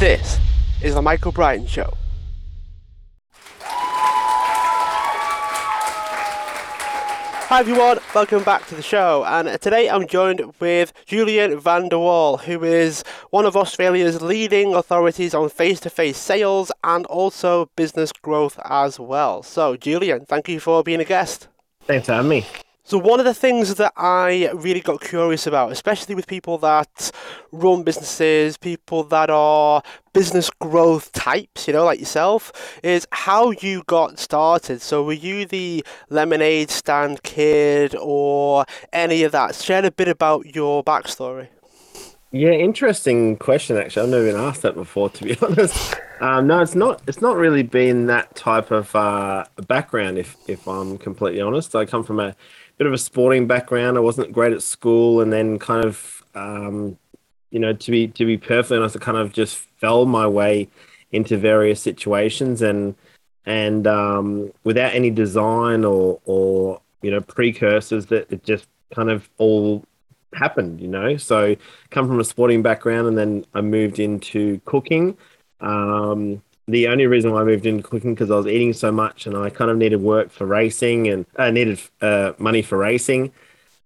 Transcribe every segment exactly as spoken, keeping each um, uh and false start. This is the Michael Brian Show. Hi everyone, welcome back to the show, and today I'm joined with Julian van der Waal, who is one of Australia's leading authorities on face-to-face sales and also business growth as well. So Julian, thank you for being a guest. Thanks for having me. So one of the things that I really got curious about, especially with people that run businesses, people that are business growth types, you know, like yourself, is how you got started. So were you the lemonade stand kid or any of that? Share a bit about your backstory. Yeah, interesting question, actually. I've never been asked that before, to be honest. Um, no, it's not It's not really been that type of uh, background, if, if I'm completely honest. I come from a bit of a sporting background. I wasn't great at school, and then kind of, um, you know, to be to be perfectly honest, I kind of just fell my way into various situations, and and um, without any design or or you know precursors, that it just kind of all happened, you know. So come from a sporting background, and then I moved into cooking. Um, the only reason why I moved into cooking because I was eating so much, and I kind of needed work for racing, and I uh, needed uh, money for racing,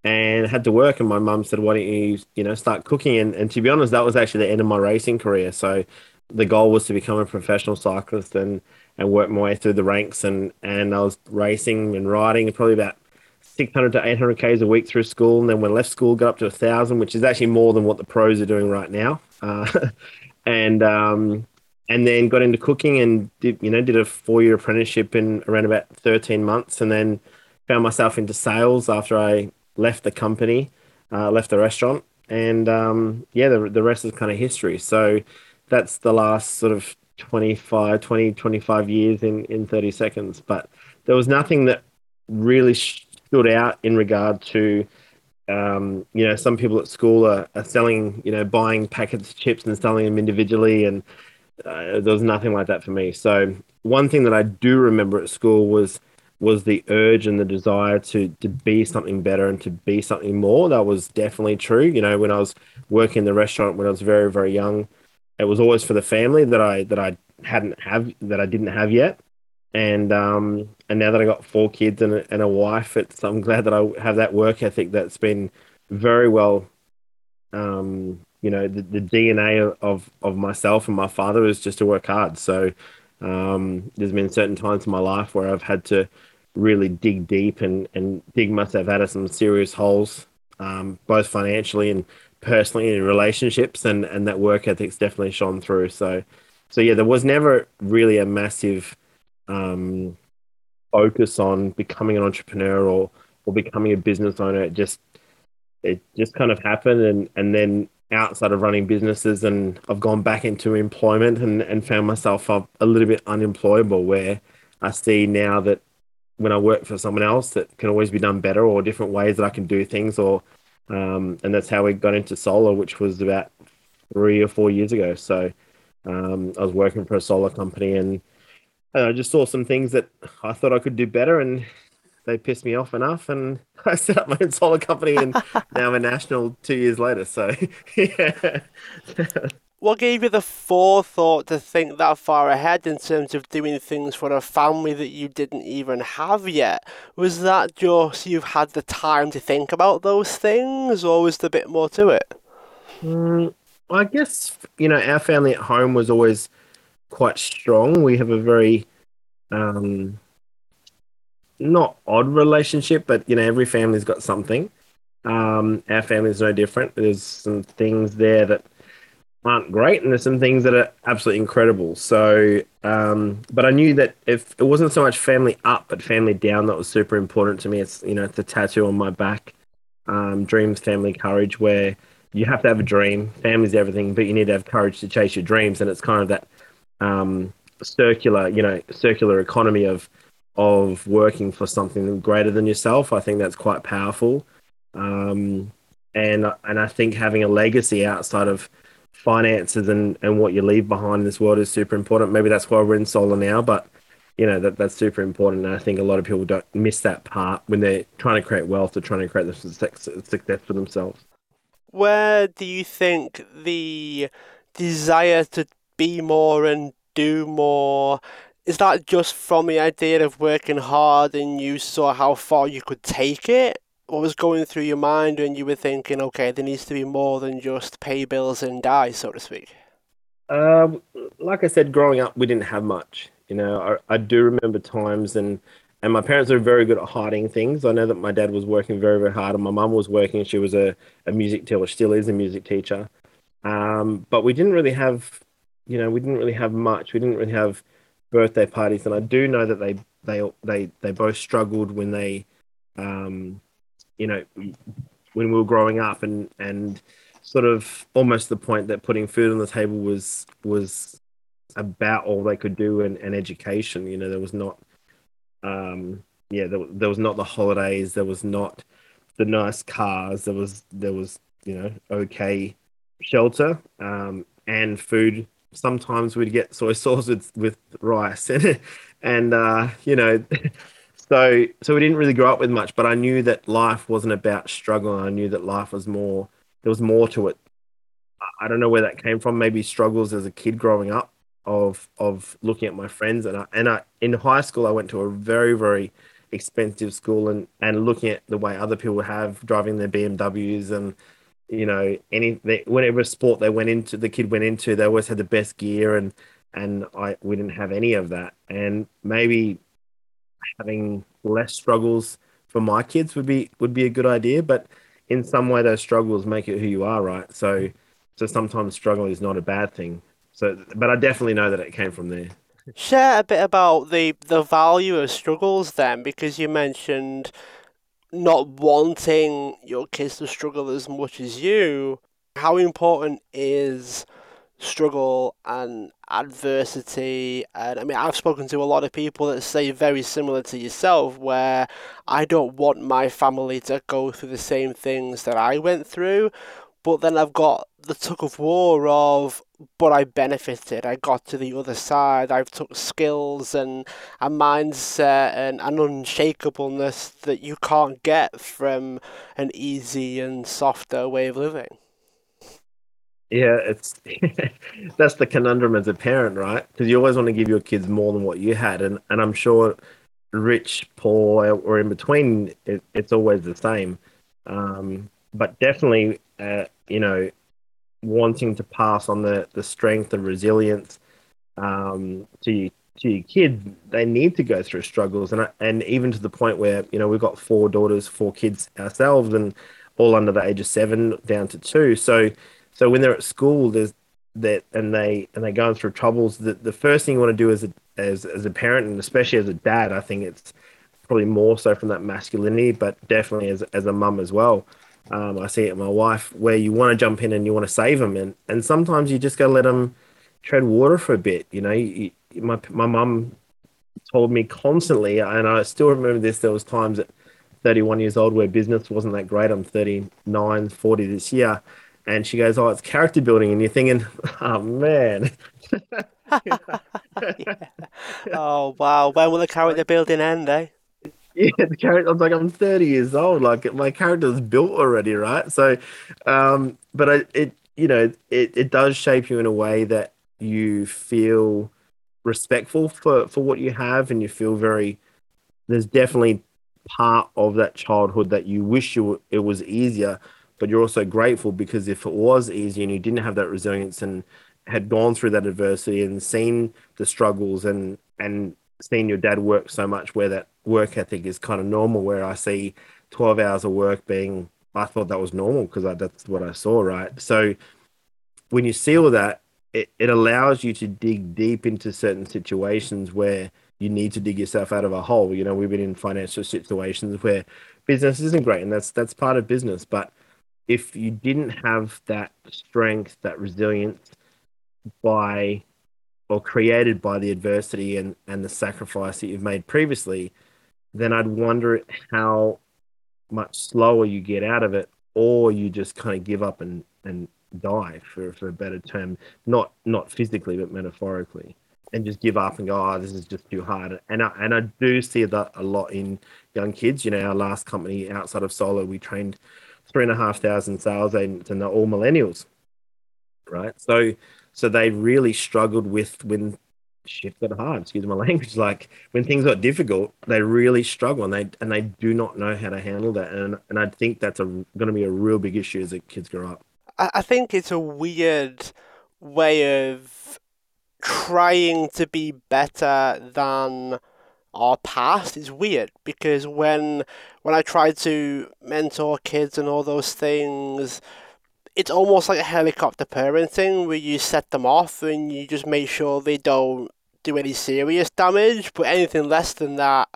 and had to work. And my mum said, "Why don't you, you know, start cooking?" And and to be honest, that was actually the end of my racing career. So the goal was to become a professional cyclist and and work my way through the ranks. And and I was racing and riding probably about six hundred to eight hundred Ks a week through school. And then when I left school, got up to a thousand, which is actually more than what the pros are doing right now. Uh, and, um, and then got into cooking and did, you know, did a four year apprenticeship in around about thirteen months, and then found myself into sales after I left the company, uh, left the restaurant. And, um, yeah, the, the rest is kind of history. So that's the last sort of twenty-five, twenty, twenty-five years in, in thirty seconds, but there was nothing that really sh- stood out in regard to, um, you know, some people at school are, are selling, you know, buying packets of chips and selling them individually. And uh, there was nothing like that for me. So one thing that I do remember at school was was the urge and the desire to to be something better and to be something more. That was definitely true. You know, when I was working in the restaurant when I was very, very young, it was always for the family that I that I hadn't have that I didn't have yet. And um, and now that I got four kids and a, and a wife, it's I'm glad that I have that work ethic that's been very well, um, you know, the, the D N A of, of myself and my father is just to work hard. So um, there's been certain times in my life where I've had to really dig deep and, and dig myself out of some serious holes, um, both financially and personally and in relationships, and, and that work ethic's definitely shone through. So, so yeah, there was never really a massive um focus on becoming an entrepreneur or or becoming a business owner. It just it just kind of happened, and and then outside of running businesses, and I've gone back into employment and and found myself a, a little bit unemployable, where I see now that when I work for someone else, that can always be done better, or different ways that I can do things, or um and that's how we got into solar, which was about three or four years ago. So um I was working for a solar company, and And I just saw some things that I thought I could do better, and they pissed me off enough, and I set up my own solar company, and now I'm a national two years later. So, yeah. What gave you the forethought to think that far ahead in terms of doing things for a family that you didn't even have yet? Was that just you've had the time to think about those things, or was there a bit more to it? Mm, I guess, you know, our family at home was always quite strong. We have a very um not odd relationship, but you know, every family's got something. Um our family's no different. There's some things there that aren't great, and there's some things that are absolutely incredible. So um but I knew that if it wasn't so much family up but family down that was super important to me. It's, you know, it's a tattoo on my back, um dreams, family, courage, where you have to have a dream. Family's everything, but you need to have courage to chase your dreams. And it's kind of that um circular you know circular economy of of working for something greater than yourself. I think that's quite powerful, um and and I think having a legacy outside of finances and and what you leave behind in this world is super important. Maybe that's why we're in solar now, but you know, that that's super important. And I think a lot of people don't miss that part when they're trying to create wealth or trying to create the success for themselves. Where do you think the desire to be more and do more. Is that just from the idea of working hard and you saw how far you could take it? What was going through your mind when you were thinking, okay, there needs to be more than just pay bills and die, so to speak? Um, like I said, growing up, we didn't have much. You know, I, I do remember times, and, and my parents are very good at hiding things. I know that my dad was working very, very hard, and my mum was working. She was a, a music teacher, still is a music teacher. Um, but we didn't really have, you know, we didn't really have much. We didn't really have birthday parties. And I do know that they, they, they, they both struggled when they, um, you know, when we were growing up, and, and sort of almost the point that putting food on the table was, was about all they could do, and, and education, you know, there was not, um, yeah, there, there was not the holidays. There was not the nice cars. There was, there was, you know, okay shelter, um, and food. Sometimes we'd get soy sauce with, with rice and, and, uh, you know, So so we didn't really grow up with much, but I knew that life wasn't about struggle. I knew that life was more, there was more to it. I don't know where that came from. Maybe struggles as a kid growing up of of looking at my friends. And I, and I in high school, I went to a very, very expensive school, and, and looking at the way other people have, driving their B M Ws and, you know, any they, whatever sport they went into, the kid went into, they always had the best gear, and, and I we didn't have any of that. And maybe having less struggles for my kids would be would be a good idea, but in some way those struggles make it who you are, right? So so sometimes struggle is not a bad thing. So, but I definitely know that it came from there. Share a bit about the the value of struggles then, because you mentioned not wanting your kids to struggle as much as you. How important is struggle and adversity? And I mean, I've spoken to a lot of people that say very similar to yourself, where I don't want my family to go through the same things that I went through, but then I've got the tug of war of, but I benefited, I got to the other side, I've took skills and a mindset and an unshakableness that you can't get from an easy and softer way of living. Yeah, it's that's the conundrum as a parent, right? Because you always want to give your kids more than what you had, and, and I'm sure rich, poor, or in between, it, it's always the same. Um, but definitely, uh, you know, wanting to pass on the, the strength and resilience um, to you, to your kids, they need to go through struggles, and and even to the point where, you know, we've got four daughters, four kids ourselves, and all under the age of seven, down to two, so. So when they're at school, there's that, and they and they going through troubles. The the first thing you want to do as a as as a parent, and especially as a dad, I think it's probably more so from that masculinity, but definitely as as a mum as well. Um, I see it in my wife, where you want to jump in and you want to save them, and, and sometimes you just got to let them tread water for a bit. You know, you, you, my my mum told me constantly, and I still remember this. There was times at thirty-one years old where business wasn't that great. I'm thirty-nine, forty this year. And she goes, oh, it's character building. And you're thinking, oh, man. Yeah. Oh, wow. When will the character building end, eh? Yeah, the character, I'm like, I'm thirty years old. Like, my character's built already, right? So, um, but I, it, you know, it, it does shape you in a way that you feel respectful for, for what you have, and you feel very, there's definitely part of that childhood that you wish you it was easier. But you're also grateful, because if it was easy and you didn't have that resilience and had gone through that adversity and seen the struggles and, and seen your dad work so much, where that work ethic is kind of normal, where I see twelve hours of work being, I thought that was normal because that's what I saw, right? So when you see all that, it, it allows you to dig deep into certain situations where you need to dig yourself out of a hole. You know, we've been in financial situations where business isn't great, and that's that's part of business, but if you didn't have that strength, that resilience by or created by the adversity and, and the sacrifice that you've made previously, then I'd wonder how much slower you get out of it, or you just kind of give up and, and die, for, for a better term, not not physically, but metaphorically, and just give up and go, oh, this is just too hard. And I, and I do see that a lot in young kids. You know, our last company outside of Solo, we trained three and a half thousand sales agents, and they're all millennials, right? So So they really struggled with when shit got hard, excuse my language, like when things got difficult, they really struggle and they and they do not know how to handle that. And and I think that's a, going to be a real big issue as the kids grow up. I think it's a weird way of trying to be better than our past. It's weird because when when I try to mentor kids and all those things, it's almost like a helicopter parenting where you set them off and you just make sure they don't do any serious damage, but anything less than that,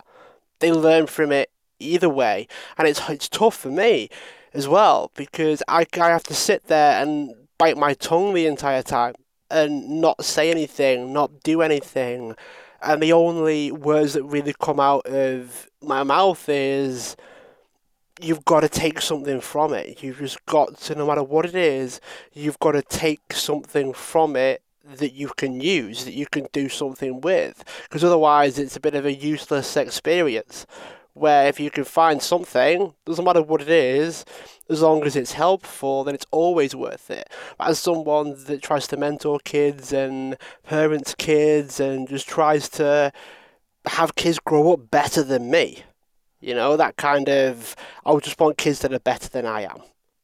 they learn from it either way. And it's it's tough for me as well because I, I have to sit there and bite my tongue the entire time and not say anything, not do anything. And the only words that really come out of my mouth is, you've got to take something from it. You've just got to, no matter what it is, you've got to take something from it that you can use, that you can do something with. Because otherwise it's a bit of a useless experience, where if you can find something, doesn't matter what it is, as long as it's helpful, then it's always worth it. But as someone that tries to mentor kids and parents kids and just tries to have kids grow up better than me, you know, that kind of, I would just want kids that are better than I am.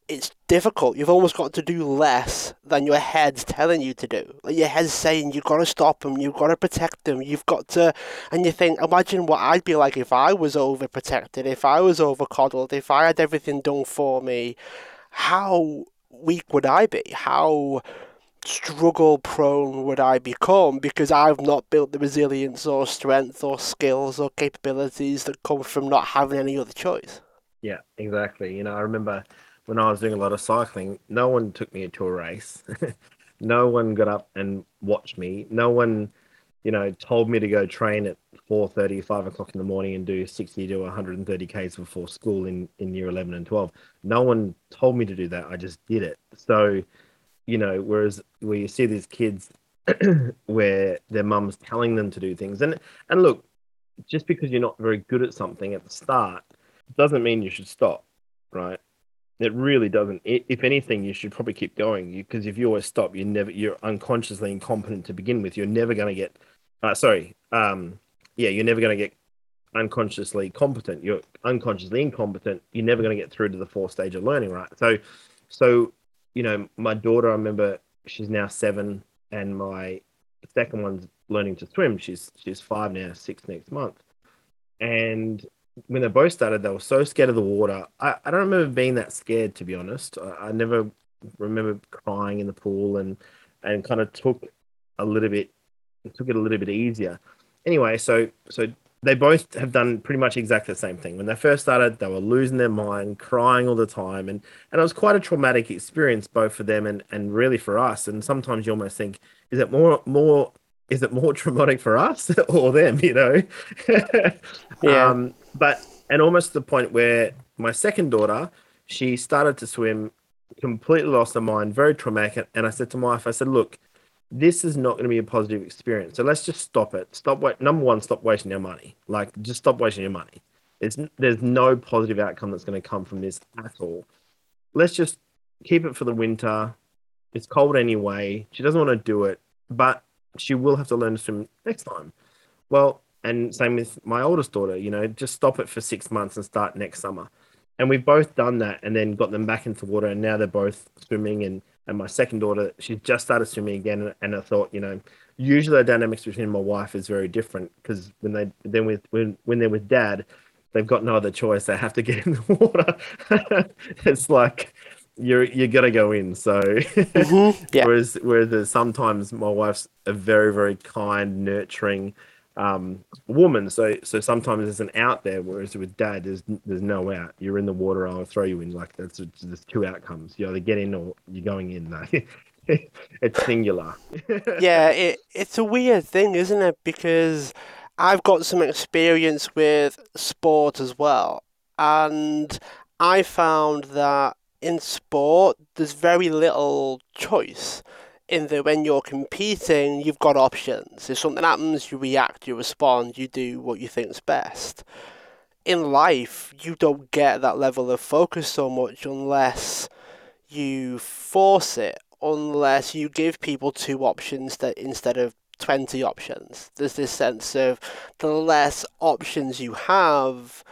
It's difficult. You've almost got to do less than your head's telling you to do. Like your head's saying, you've got to stop them, you've got to protect them, you've got to... And you think, imagine what I'd be like if I was overprotected, if I was overcoddled, if I had everything done for me. How weak would I be? How struggle-prone would I become? Because I've not built the resilience or strength or skills or capabilities that come from not having any other choice. Yeah, exactly. You know, I remember... when I was doing a lot of cycling, no one took me to a race. No one got up and watched me. No one, you know, told me to go train at four thirty, five o'clock in the morning and do sixty to one hundred thirty Ks before school in, in year eleven and twelve. No one told me to do that. I just did it. So, you know, whereas where you see these kids where their mum's telling them to do things. And, and look, just because you're not very good at something at the start doesn't mean you should stop, right? It really doesn't. If anything, you should probably keep going because if you always stop, you never, you're unconsciously incompetent to begin with. You're never going to get, uh, sorry, um, yeah, you're never going to get unconsciously competent. You're unconsciously incompetent. You're never going to get through to the fourth stage of learning, right? So, so you know, my daughter, I remember she's now seven, and my second one's learning to swim. She's she's five now, six next month, and when they both started, they were so scared of the water. I, I don't remember being that scared, to be honest. I, I never remember crying in the pool and, and kind of took a little bit, took it a little bit easier. Anyway, so so they both have done pretty much exactly the same thing. When they first started, they were losing their mind, crying all the time. And, and it was quite a traumatic experience, both for them and, and really for us. And sometimes you almost think, is it more, more, is it more traumatic for us or them, you know? Yeah. Um, But, and almost the point where my second daughter, she started to swim, completely lost her mind, very traumatic. And I said to my wife, I said, look, this is not going to be a positive experience. So let's just stop it. Stop. Wait, number one, stop wasting your money. Like, just stop wasting your money. It's, there's no positive outcome that's going to come from this at all. Let's just keep it for the winter. It's cold anyway. She doesn't want to do it, but she will have to learn to swim next time. Well, and same with my oldest daughter, you know, just stop it for six months and start next summer. And we've both done that and then got them back into water. And now they're both swimming. And, and my second daughter, she just started swimming again. And, and I thought, you know, usually the dynamics between my wife is very different because when they then with when, when they're with dad, they've got no other choice. They have to get in the water. It's like you're you're gonna go in. So mm-hmm. Yeah. whereas whereas sometimes my wife's a very, very kind, nurturing um woman, so so sometimes there's an out there, whereas with dad there's there's no out. You're in the water, I'll throw you in. Like that's there's two outcomes, you either get in or you're going in. Like it's singular. Yeah, it it's a weird thing, isn't it? Because I've got some experience with sport as well, and I found that in sport there's very little choice. In that when you're competing, you've got options. If something happens, you react, you respond, you do what you think's best. In life, you don't get that level of focus so much unless you force it unless you give people two options that instead of twenty options. There's this sense of the less options you have,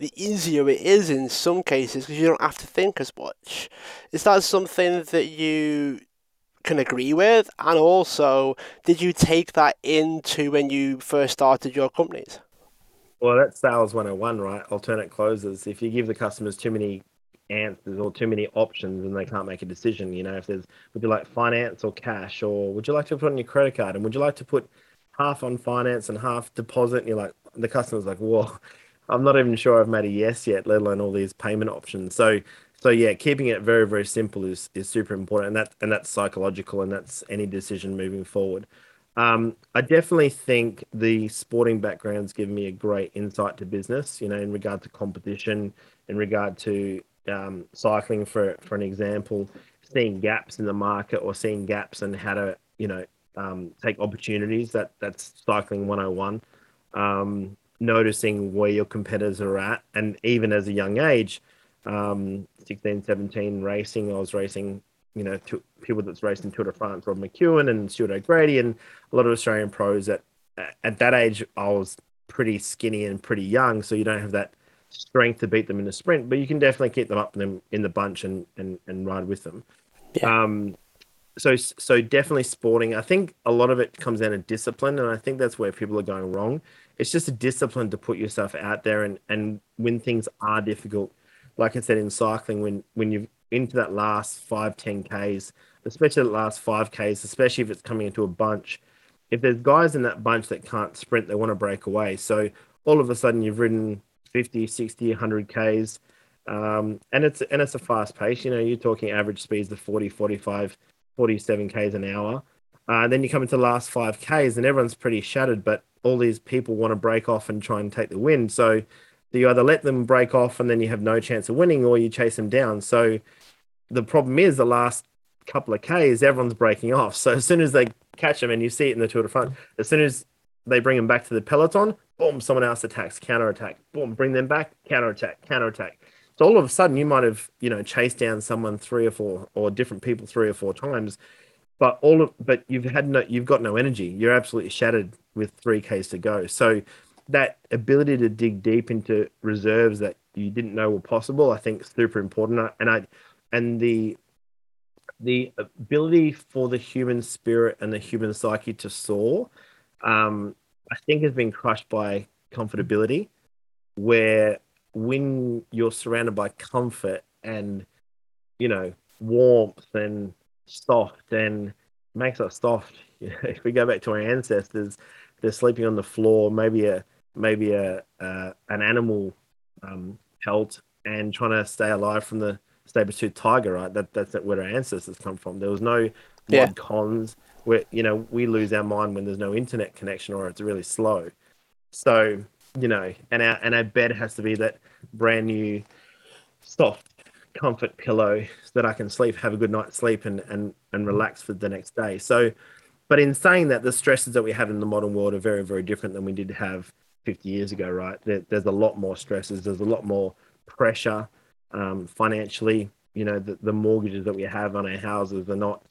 the easier it is in some cases because you don't have to think as much. Is that something that you can agree with? And also, did you take that into when you first started your companies? Well, that's sales one oh one, right? Alternate closes. If you give the customers too many answers or too many options and they can't make a decision, you know, if there's, would you like finance or cash, or would you like to put on your credit card, and would you like to put half on finance and half deposit, and you're like, the customer's like, whoa, I'm not even sure I've made a yes yet, let alone all these payment options. So, so yeah, keeping it very, very simple is, is super important. And that, and that's psychological, and that's any decision moving forward. Um, I definitely think the sporting backgrounds give me a great insight to business, you know, in regard to competition, in regard to um, cycling, for, for an example, seeing gaps in the market or seeing gaps in how to, you know, um, take opportunities. That that's cycling one oh one. Um, noticing where your competitors are at. And even as a young age, um, sixteen, seventeen, racing, I was racing, you know, to people that's raced in Tour de France, Rob McEwen and Stuart O'Grady, and a lot of Australian pros. At, at that age, I was pretty skinny and pretty young, so you don't have that strength to beat them in a sprint, but you can definitely keep them up in the, in the bunch and, and, and ride with them. Yeah. Um, so, so definitely sporting. I think a lot of it comes down to discipline, and I think that's where people are going wrong. It's just a discipline to put yourself out there, and, and when things are difficult, like I said, in cycling, when, when you've into that last five, ten Ks, especially the last five Ks, especially if it's coming into a bunch, if there's guys in that bunch that can't sprint, they want to break away. So all of a sudden you've ridden fifty, sixty, a hundred Ks. Um, and it's, and it's a fast pace, you know, you're talking average speeds of forty, forty-five, forty-seven Ks an hour. Uh, then you come into the last five Ks and everyone's pretty shattered, but all these people want to break off and try and take the win. So you either let them break off and then you have no chance of winning, or you chase them down. So the problem is the last couple of Ks, everyone's breaking off. So as soon as they catch them, and you see it in the Tour de France, as soon as they bring them back to the peloton, boom, someone else attacks, counterattack, boom, bring them back, counterattack, counterattack. So all of a sudden you might have, you know, chased down someone three or four, or different people three or four times, but all of, but you've had no, you've got no energy. You're absolutely shattered with three Ks to go. So that ability to dig deep into reserves that you didn't know were possible, I think, is super important. And I, and the, the ability for the human spirit and the human psyche to soar, um, I think has been crushed by comfortability, where when you're surrounded by comfort and, you know, warmth and soft, and makes us soft. You know, if we go back to our ancestors, they're sleeping on the floor, maybe a, maybe a uh, an animal um, pelt, and trying to stay alive from the saber-toothed tiger, right? That that's where our ancestors come from. There was no yeah. mod cons where, you know, we lose our mind when there's no internet connection or it's really slow. So, you know, and our, and our bed has to be that brand new soft comfort pillow so that I can sleep, have a good night's sleep, and and and relax for the next day. So, but in saying that, the stresses that we have in the modern world are very, very different than we did have fifty years ago, right? There, there's a lot more stresses. There's a lot more pressure um, financially. You know, the, the mortgages that we have on our houses are not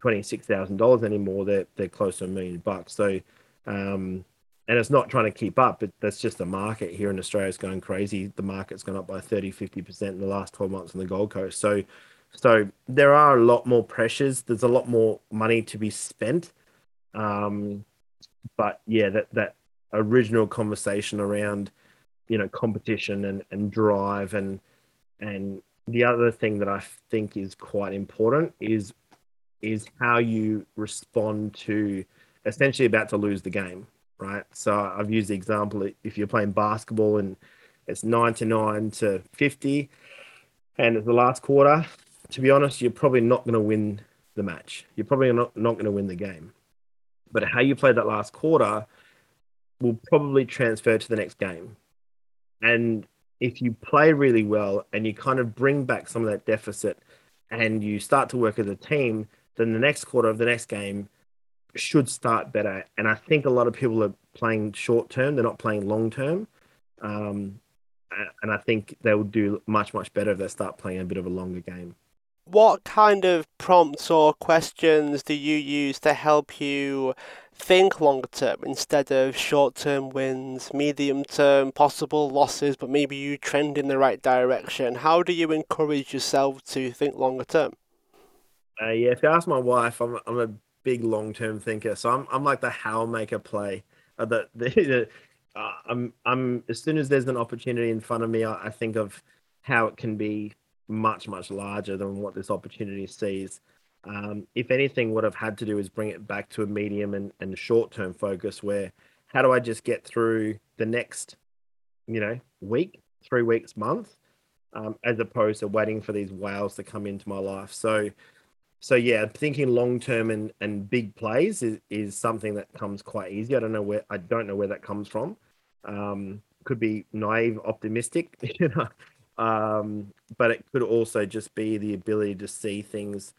twenty-six thousand dollars anymore. They're, they're close to a million bucks. So, um, and it's not trying to keep up, but that's just the market here in Australia. It's going crazy. The market's gone up by thirty, fifty percent in the last twelve months on the Gold Coast. So, So there are a lot more pressures. There's a lot more money to be spent. Um, but yeah, that, that original conversation around, you know, competition and, and drive. And, and the other thing that I think is quite important is, is how you respond to essentially about to lose the game, right? So I've used the example, if you're playing basketball and it's ninety-nine to fifty and it's the last quarter, to be honest, you're probably not going to win the match. You're probably not, not going to win the game. But how you play that last quarter will probably transfer to the next game. And if you play really well and you kind of bring back some of that deficit and you start to work as a team, then the next quarter of the next game should start better. And I think a lot of people are playing short-term. They're not playing long-term. Um, and I think they will do much, much better if they start playing a bit of a longer game. what kind of prompts or questions do you use to help you think longer term instead of short-term wins, medium-term possible losses, but maybe you trend in the right direction? How do you encourage yourself to think longer term? Uh, yeah, if you ask my wife, I'm I'm a big long-term thinker, so I'm I'm like the how maker play. Uh, the, the, the, uh, I'm I'm as soon as there's an opportunity in front of me, I, I think of how it can be much much larger than what this opportunity sees. Um, if anything, what I've had to do is bring it back to a medium and, and short-term focus, where how do I just get through the next, you know, week, three weeks, month, um, as opposed to waiting for these whales to come into my life. So, so yeah, thinking long-term and, and big plays is, is something that comes quite easy. I don't know where, I don't know where that comes from. Um, could be naive, optimistic, you know, um, but it could also just be the ability to see things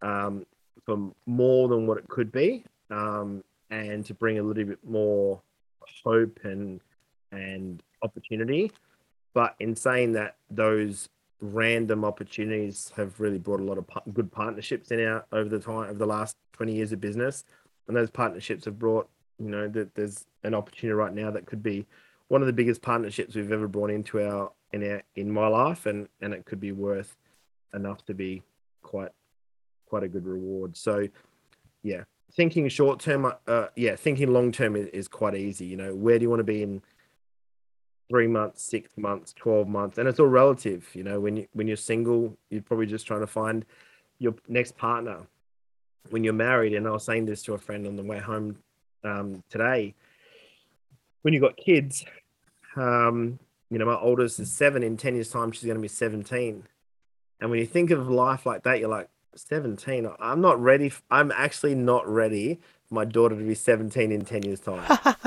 um for more than what it could be, um and to bring a little bit more hope and and opportunity. But in saying that, those random opportunities have really brought a lot of pa- good partnerships in our over the time over the last twenty years of business, and those partnerships have brought, you know, that there's an opportunity right now that could be one of the biggest partnerships we've ever brought into our in our in my life, and and it could be worth enough to be quite quite a good reward. So yeah, thinking short term, uh, yeah, thinking long term is, is quite easy. You know, where do you want to be in three months, six months, twelve months? And it's all relative. You know, when you, when you're single, you're probably just trying to find your next partner. When you're married, and I was saying this to a friend on the way home um, today, when you've got kids, um, you know, my oldest is seven. In ten years time, she's going to be seventeen. And when you think of life like that, you're like, seventeen. I'm not ready. I'm actually not ready for my daughter to be seventeen in ten years time.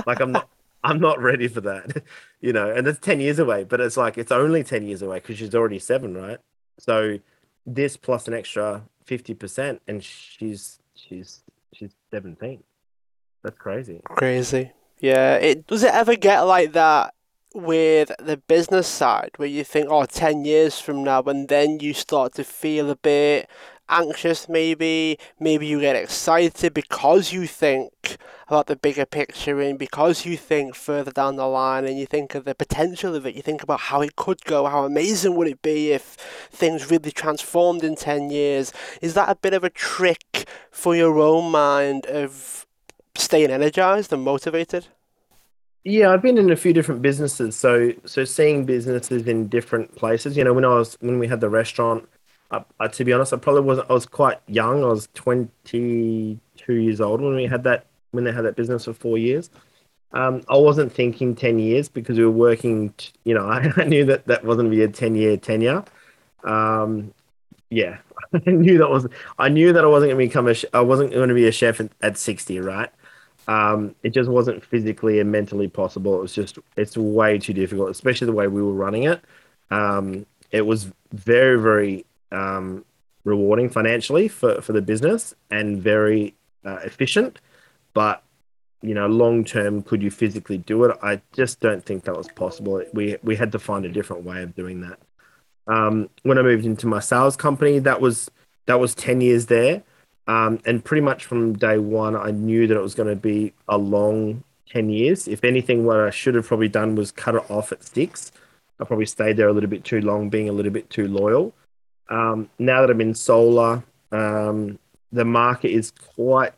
Like I'm not, I'm not ready for that, you know, and that's ten years away, but it's like, it's only ten years away because she's already seven. Right. So this plus an extra fifty percent, and she's, she's, she's seventeen. That's crazy. Crazy. Yeah. It does it ever get like that with the business side where you think, oh, ten years from now, and then you start to feel a bit anxious, maybe maybe you get excited because you think about the bigger picture, and because you think further down the line, and you think of the potential of it, you think about how it could go, how amazing would it be if things really transformed in ten years. Is that a bit of a trick for your own mind of staying energized and motivated? Yeah, I've been in a few different businesses, so so seeing businesses in different places. You know, when I was when we had the restaurant, I, I, to be honest, I probably wasn't. I was quite young. I was twenty-two years old when we had that when they had that business for four years. Um, I wasn't thinking ten years because we were working. You know, I, I knew that that wasn't be a ten-year tenure. Um, yeah, I knew that was. I knew that I wasn't going to become a. I wasn't going to be a chef at, at sixty, right? Um, it just wasn't physically and mentally possible. It was just, it's way too difficult, especially the way we were running it. Um, it was very, very um, rewarding financially for, for the business, and very uh, efficient. But, you know, long-term, could you physically do it? I just don't think that was possible. We, we had to find a different way of doing that. Um, when I moved into my sales company, that was, that was ten years there. Um, and pretty much from day one, I knew that it was going to be a long ten years. If anything, what I should have probably done was cut it off at six. I probably stayed there a little bit too long, being a little bit too loyal. Um, now that I'm in solar, um, the market is quite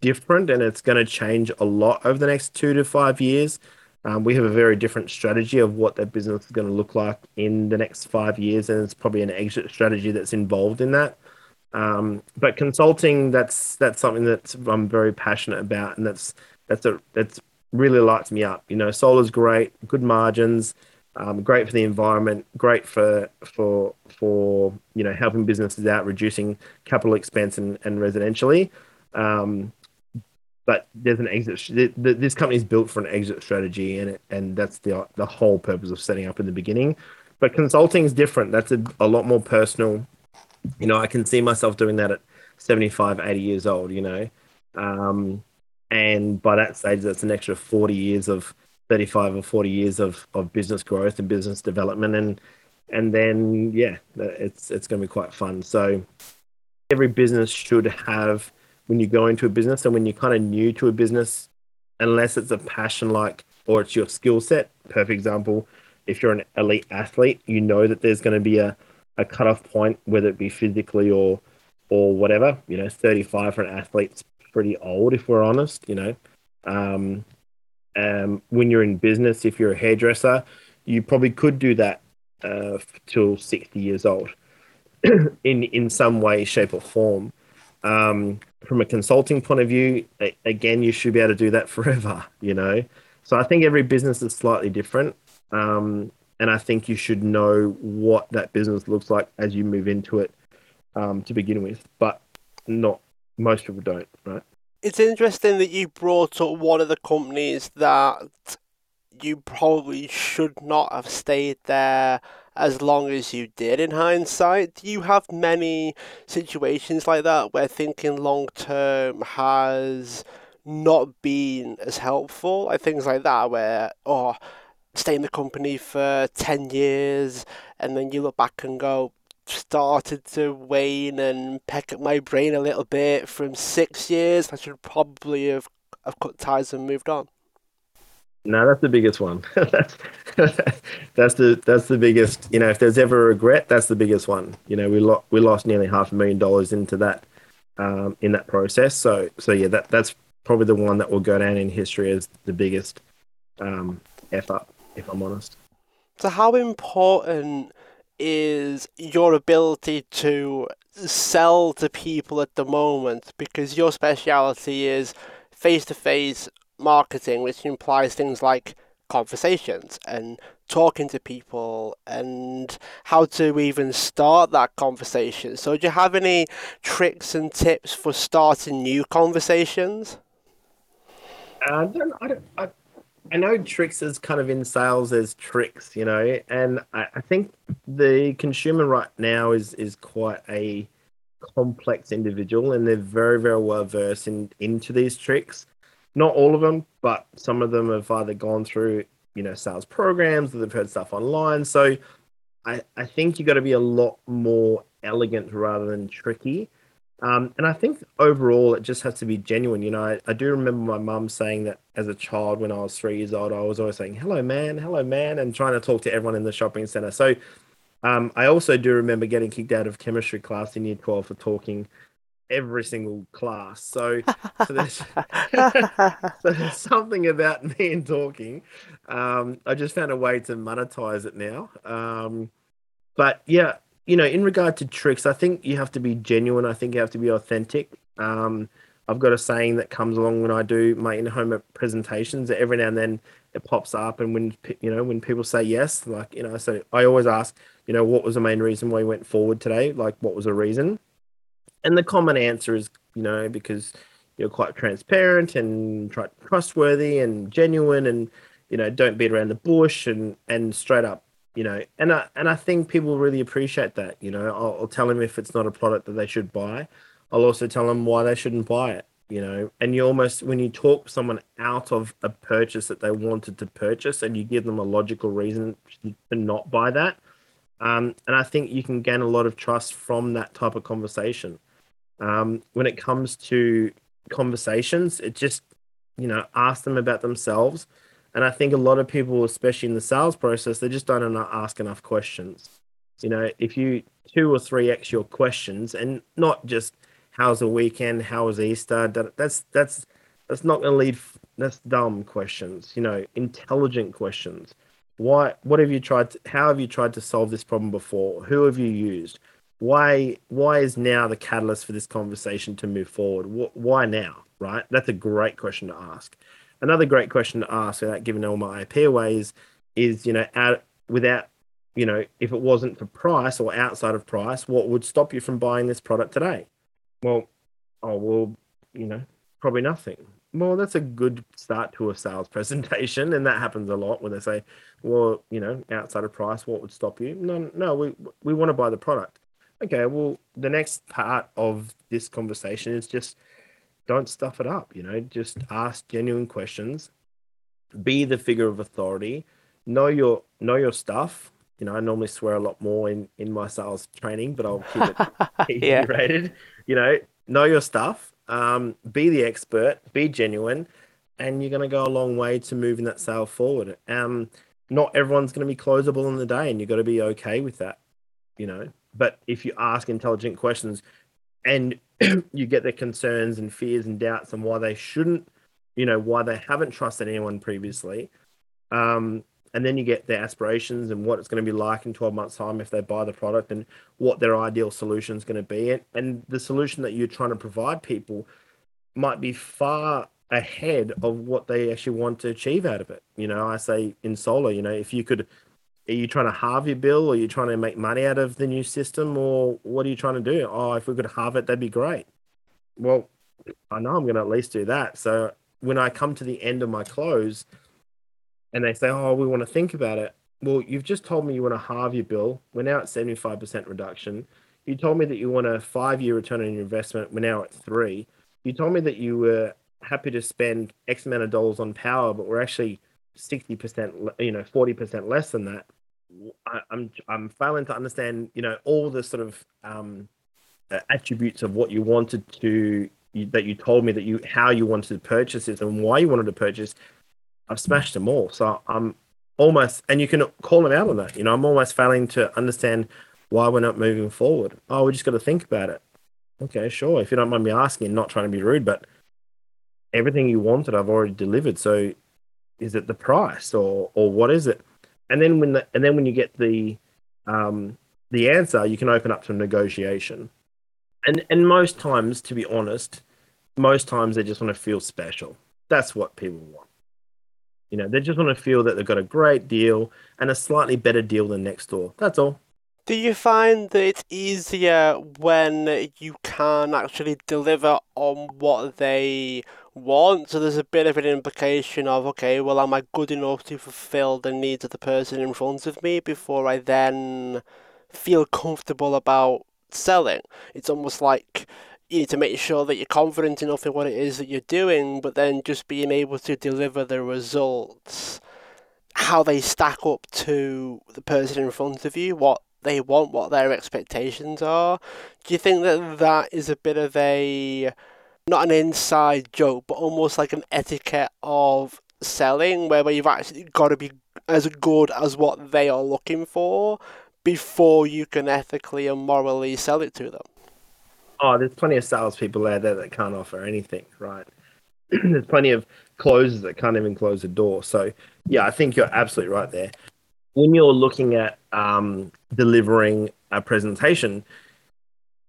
different, and it's going to change a lot over the next two to five years. Um, we have a very different strategy of what that business is going to look like in the next five years. And it's probably an exit strategy that's involved in that. Um, but consulting, that's, that's something that I'm very passionate about. And that's, that's a, that's really lights me up. You know, solar's great, good margins, um, great for the environment, great for, for, for, you know, helping businesses out, reducing capital expense and, and residentially. Um, but there's an exit, this company's built for an exit strategy, and it, and that's the, the whole purpose of setting up in the beginning. But consulting is different. That's a, a lot more personal. You know, I can see myself doing that at seventy-five, eighty years old, you know. Um, and by that stage, that's an extra forty years of thirty-five or forty years of, of business growth and business development. And and then yeah, it's it's going to be quite fun. So every business should have, when you go into a business and when you're kind of new to a business, unless it's a passion like or it's your skill set. Perfect example, if you're an elite athlete, you know that there's going to be a, a cutoff point, whether it be physically or or whatever. You know, thirty-five for an athlete's pretty old if we're honest, you know. Um, um, when you're in business, if you're a hairdresser, you probably could do that uh, till sixty years old in, in some way, shape or form. Um, from a consulting point of view, a- again, you should be able to do that forever, you know. So I think every business is slightly different. Um, and I think you should know what that business looks like as you move into it um, to begin with, but not most people don't, right? It's interesting that you brought up one of the companies that you probably should not have stayed there as long as you did in hindsight. Do you have many situations like that where thinking long term has not been as helpful? Like things like that where, oh, stay in the company for ten years and then you look back and go, started to wane and peck at my brain a little bit from six years. I should probably have, have cut ties and moved on. No, that's the biggest one. that's, that's the that's the biggest. You know, if there's ever a regret, that's the biggest one. You know, we lost we lost nearly half a million dollars into that um, in that process. So so yeah, that that's probably the one that will go down in history as the biggest um, F up, if I'm honest. So how important is your ability to sell to people at the moment, because your speciality is face-to-face marketing, which implies things like conversations and talking to people and how to even start that conversation. So do you have any tricks and tips for starting new conversations? Uh, I don't, I don't, I... I know tricks is kind of in sales as tricks, you know, and I, I think the consumer right now is is quite a complex individual, and they're very, very well versed in, into these tricks. Not all of them, but some of them have either gone through, you know, sales programs or they've heard stuff online. So I, I think you got to be a lot more elegant rather than tricky. Um, and I think overall, it just has to be genuine. You know, I, I do remember my mum saying that as a child when I was three years old, I was always saying, hello, man, hello, man, and trying to talk to everyone in the shopping center. So um, I also do remember getting kicked out of chemistry class in year twelve for talking every single class. So, so, there's, so there's something about me and talking. Um, I just found a way to monetize it now. Um, but yeah. You know, in regard to tricks, I think you have to be genuine. I think you have to be authentic. Um, I've got a saying that comes along when I do my in-home presentations. Every now and then it pops up, and when you know when people say yes, like you know, so I always ask, you know, what was the main reason why you went forward today? Like, what was the reason? And the common answer is, you know, because you're quite transparent and trustworthy and genuine, and you know, don't beat around the bush and and straight up. You know, and I and I think people really appreciate that. You know, I'll, I'll tell them if it's not a product that they should buy. I'll also tell them why they shouldn't buy it. You know, and you almost when you talk someone out of a purchase that they wanted to purchase, and you give them a logical reason to not buy that, um, and I think you can gain a lot of trust from that type of conversation. Um, when it comes to conversations, it just you know ask them about themselves. And I think a lot of people, especially in the sales process, they just don't ask enough questions. You know, if you two or three X your questions and not just how's the weekend, how was Easter, that's that's that's not going to lead. That's dumb questions. You know, intelligent questions. Why? What have you tried? To, how have you tried to solve this problem before? Who have you used? Why? Why is now the catalyst for this conversation to move forward? Why now? Right? That's a great question to ask. Another great question to ask without giving all my I P away is, is, you know, out, without, you know, if it wasn't for price or outside of price, what would stop you from buying this product today? Well, oh, well, you know, probably nothing. Well, that's a good start to a sales presentation. And that happens a lot when they say, well, you know, outside of price, what would stop you? No, no, we, we want to buy the product. Okay. Well, the next part of this conversation is just, don't stuff it up, you know, just ask genuine questions, be the figure of authority, know your, know your stuff, you know, I normally swear a lot more in, in my sales training, but I'll keep it yeah. rated. You know, know your stuff, um, be the expert, be genuine, and you're going to go a long way to moving that sale forward. Um, not everyone's going to be closable in the day, and you've got to be okay with that, you know. But if you ask intelligent questions and you get their concerns and fears and doubts and why they shouldn't, you know, why they haven't trusted anyone previously, um, and then you get their aspirations and what it's going to be like in twelve months' time if they buy the product and what their ideal solution is going to be. And, and the solution that you're trying to provide people might be far ahead of what they actually want to achieve out of it. You know, I say in solar, you know, if you could, are you trying to halve your bill, or are you trying to make money out of the new system, or what are you trying to do? Oh, if we could halve it, that'd be great. Well, I know I'm going to at least do that. So when I come to the end of my close, and they say, oh, we want to think about it. Well, you've just told me you want to halve your bill. We're now at seventy-five percent reduction. You told me that you want a five-year return on your investment. We're now at three. You told me that you were happy to spend X amount of dollars on power, but we're actually sixty percent, you know, forty percent less than that. I, I'm I'm failing to understand, you know, all the sort of um, attributes of what you wanted to, that you told me that you, how you wanted to purchase this and why you wanted to purchase. I've smashed them all. So I'm almost, and you can call them out on that. You know, I'm almost failing to understand why we're not moving forward. Oh, we just got to think about it. Okay, sure. If you don't mind me asking, not trying to be rude, but everything you wanted, I've already delivered. So is it the price, or, or what is it? And then when the, and then when you get the, um, the answer, you can open up to negotiation. And, and most times, to be honest, most times they just want to feel special. That's what people want. You know, they just want to feel that they've got a great deal and a slightly better deal than next door. That's all. Do you find that it's easier when you can actually deliver on what they want? So there's a bit of an implication of, okay, well, am I good enough to fulfill the needs of the person in front of me before I then feel comfortable about selling? It's almost like you need to make sure that you're confident enough in what it is that you're doing, but then just being able to deliver the results, how they stack up to the person in front of you, what they want, what their expectations are. Do you think that that is a bit of a, not an inside joke, but almost like an etiquette of selling, where, where you've actually got to be as good as what they are looking for before you can ethically and morally sell it to them? Oh, there's plenty of salespeople out there that can't offer anything, right? There's plenty of closers that can't even close the door. So, yeah, I think you're absolutely right there. When you're looking at um, delivering a presentation,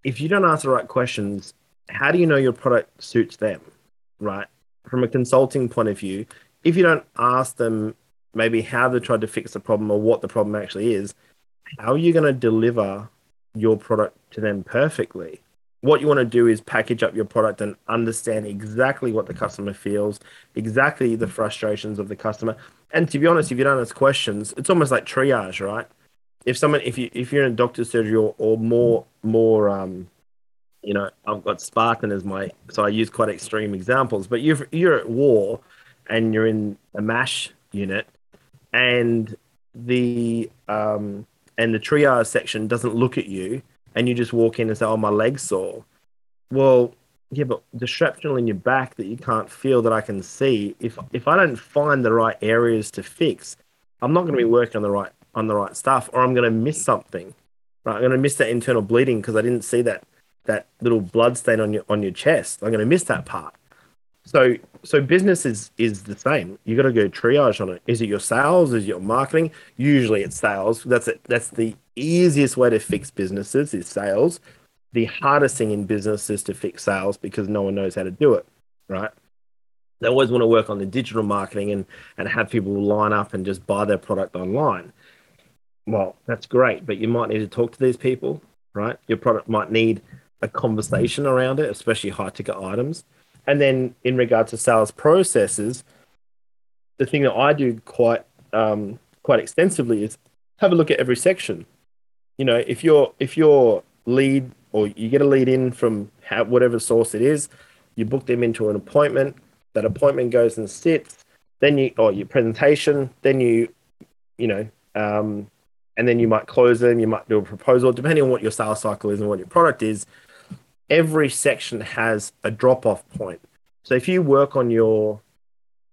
if you don't ask the right questions, how do you know your product suits them, right? From a consulting point of view, if you don't ask them maybe how they tried to fix the problem or what the problem actually is, how are you going to deliver your product to them perfectly? What you want to do is package up your product and understand exactly what the customer feels, exactly the frustrations of the customer. And to be honest, if you don't ask questions, it's almost like triage, right? If someone, if you, if you're in a doctor's surgery or, or more, more, um, you know, I've got Spartan as my, so I use quite extreme examples. But you're you're at war, and you're in a MASH unit, and the um and the triage section doesn't look at you. And you just walk in and say, oh, my leg's sore. Well, yeah, but the shrapnel in your back that you can't feel that I can see, if if I don't find the right areas to fix, I'm not going to be working on the right on the right stuff, or I'm going to miss something. Right? I'm going to miss that internal bleeding because I didn't see that that little blood stain on your on your chest. I'm going to miss that part. So so business is is the same. You got to go triage on it. Is it your sales? Is it your marketing? Usually it's sales. That's it. That's the easiest way to fix businesses is sales. The hardest thing in business is to fix sales because no one knows how to do it, right? They always want to work on the digital marketing and, and have people line up and just buy their product online. Well, that's great, but you might need to talk to these people, right? Your product might need a conversation around it, especially high ticket items. And then in regard to sales processes, the thing that I do quite um, quite extensively is have a look at every section. You know, if you're if your lead or you get a lead in from how, whatever source it is, you book them into an appointment. That appointment goes and sits. Then you or your presentation. Then you, you know, um, and then you might close them, you might do a proposal, depending on what your sales cycle is and what your product is. Every section has a drop-off point. So if you work on your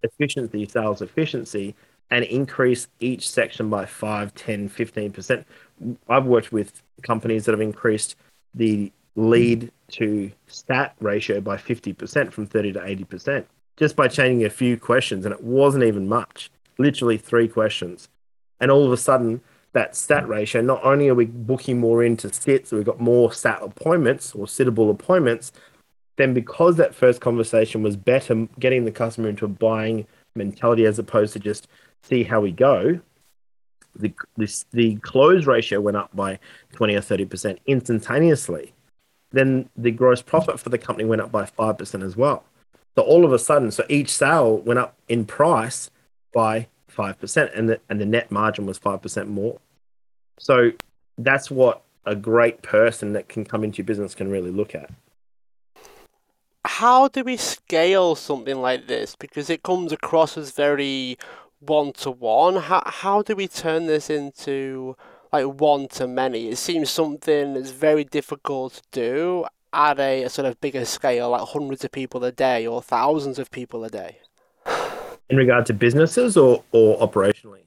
efficiency, sales efficiency, and increase each section by five, ten, fifteen percent, I've worked with companies that have increased the lead to stat ratio by fifty percent from thirty to eighty percent, just by changing a few questions. And it wasn't even much, literally three questions. And all of a sudden, that stat ratio, not only are we booking more into S I T, so we've got more stat appointments or sittable appointments, then because that first conversation was better, getting the customer into a buying mentality as opposed to just see how we go, the this, the close ratio went up by twenty or thirty percent instantaneously. Then the gross profit for the company went up by five percent as well. So all of a sudden, so each sale went up in price by five percent, and the, and the net margin was five percent more. So that's what a great person that can come into your business can really look at. How do we scale something like this? Because it comes across as very one-to-one. How, how do we turn this into like one-to-many? It seems something that's very difficult to do at a, a sort of bigger scale, like hundreds of people a day or thousands of people a day. In regard to businesses or, or operationally?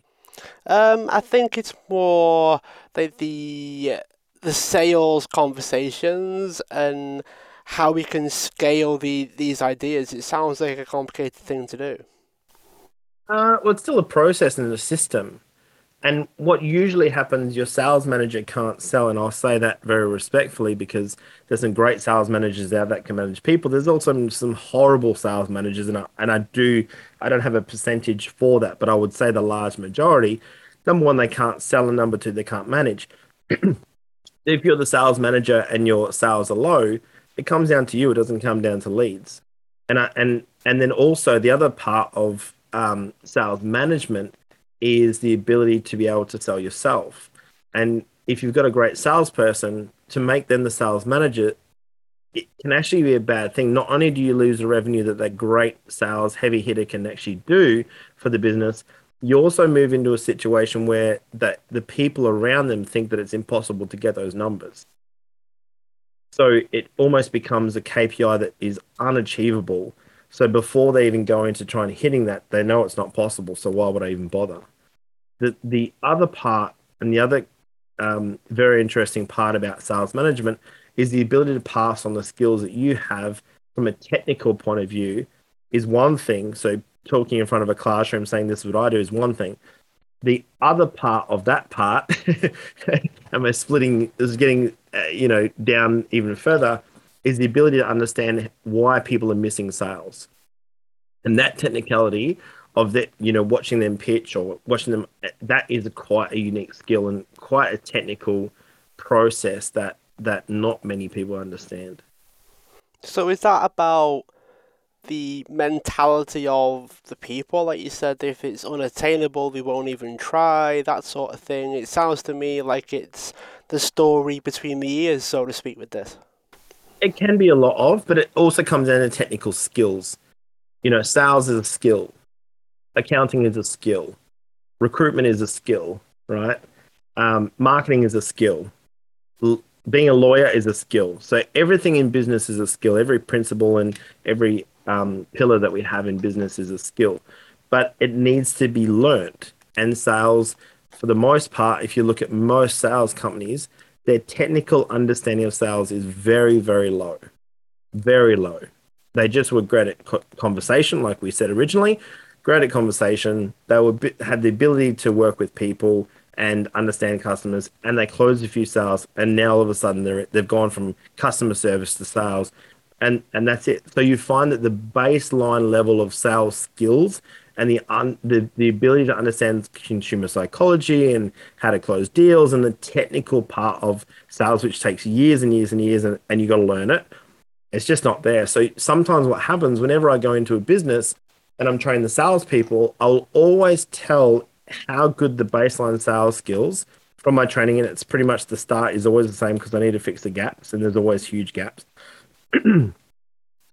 Um, I think it's more the, the the sales conversations and how we can scale the these ideas. It sounds like a complicated thing to do. Uh, well, it's still a process and a system. And what usually happens, your sales manager can't sell. And I'll say that very respectfully, because there's some great sales managers out that can manage people. There's also some horrible sales managers. And I, and I do, I don't have a percentage for that, but I would say the large majority, number one, they can't sell, and number two, they can't manage. If you're the sales manager and your sales are low, it comes down to you. It doesn't come down to leads. And I, and, and then also the other part of um, sales management is the ability to be able to sell yourself. And if you've got a great salesperson, to make them the sales manager, it can actually be a bad thing. Not only do you lose the revenue that that great sales heavy hitter can actually do for the business, you also move into a situation where that the people around them think that it's impossible to get those numbers. So it almost becomes a K P I that is unachievable. So before they even go into trying hitting that, they know it's not possible. So why would I even bother? The the other part and the other um, very interesting part about sales management is the ability to pass on the skills that you have from a technical point of view is one thing. So talking in front of a classroom saying this is what I do is one thing. The other part of that part, am I splitting, is getting uh, you know down even further, is the ability to understand why people are missing sales. And that technicality of that, you know, watching them pitch or watching them, that is a quite a unique skill and quite a technical process that, that not many people understand. So is that about the mentality of the people? Like you said, if it's unattainable, they won't even try, that sort of thing. It sounds to me like it's the story between the ears, so to speak, with this. It can be a lot of, but it also comes down to technical skills. You know, sales is a skill. Accounting is a skill. Recruitment is a skill, right? Um, marketing is a skill. L- being a lawyer is a skill. So everything in business is a skill. Every principle and every um, pillar that we have in business is a skill. But it needs to be learnt. And sales, for the most part, if you look at most sales companies, their technical understanding of sales is very, very low, very low. They just were great at co- conversation, like we said originally, great at conversation. They were bi- had the ability to work with people and understand customers, and they closed a few sales, and now all of a sudden they're, they've gone from customer service to sales, and, and that's it. So you find that the baseline level of sales skills and the, un- the the ability to understand consumer psychology and how to close deals and the technical part of sales, which takes years and years and years, and, and you got to learn it. It's just not there. So sometimes what happens whenever I go into a business and I'm training the salespeople, I'll always tell how good the baseline sales skills from my training, and it's pretty much the start is always the same because I need to fix the gaps, and there's always huge gaps.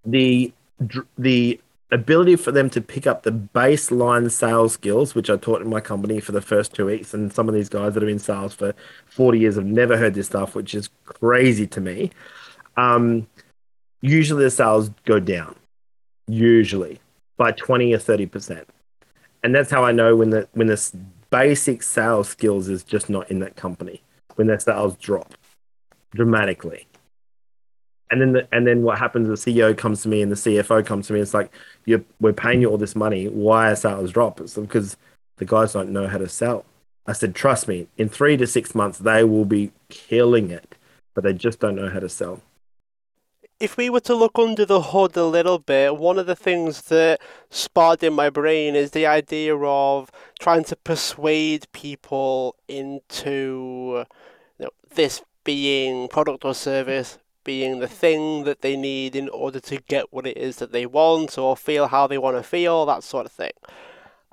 the the ability for them to pick up the baseline sales skills, which I taught in my company for the first two weeks. And some of these guys that are in sales for forty years have never heard this stuff, which is crazy to me. Um, usually the sales go down, usually by twenty or thirty percent. And that's how I know when the when the basic sales skills is just not in that company, when their sales drop dramatically. And then the, and then what happens, the C E O comes to me and the C F O comes to me. It's like, you're, we're paying you all this money. Why are sales drop? It's because the guys don't know how to sell. I said, trust me, in three to six months, they will be killing it, but they just don't know how to sell. If we were to look under the hood a little bit, one of the things that sparked in my brain is the idea of trying to persuade people into, you know, this being product or service, being the thing that they need in order to get what it is that they want or feel how they want to feel, that sort of thing.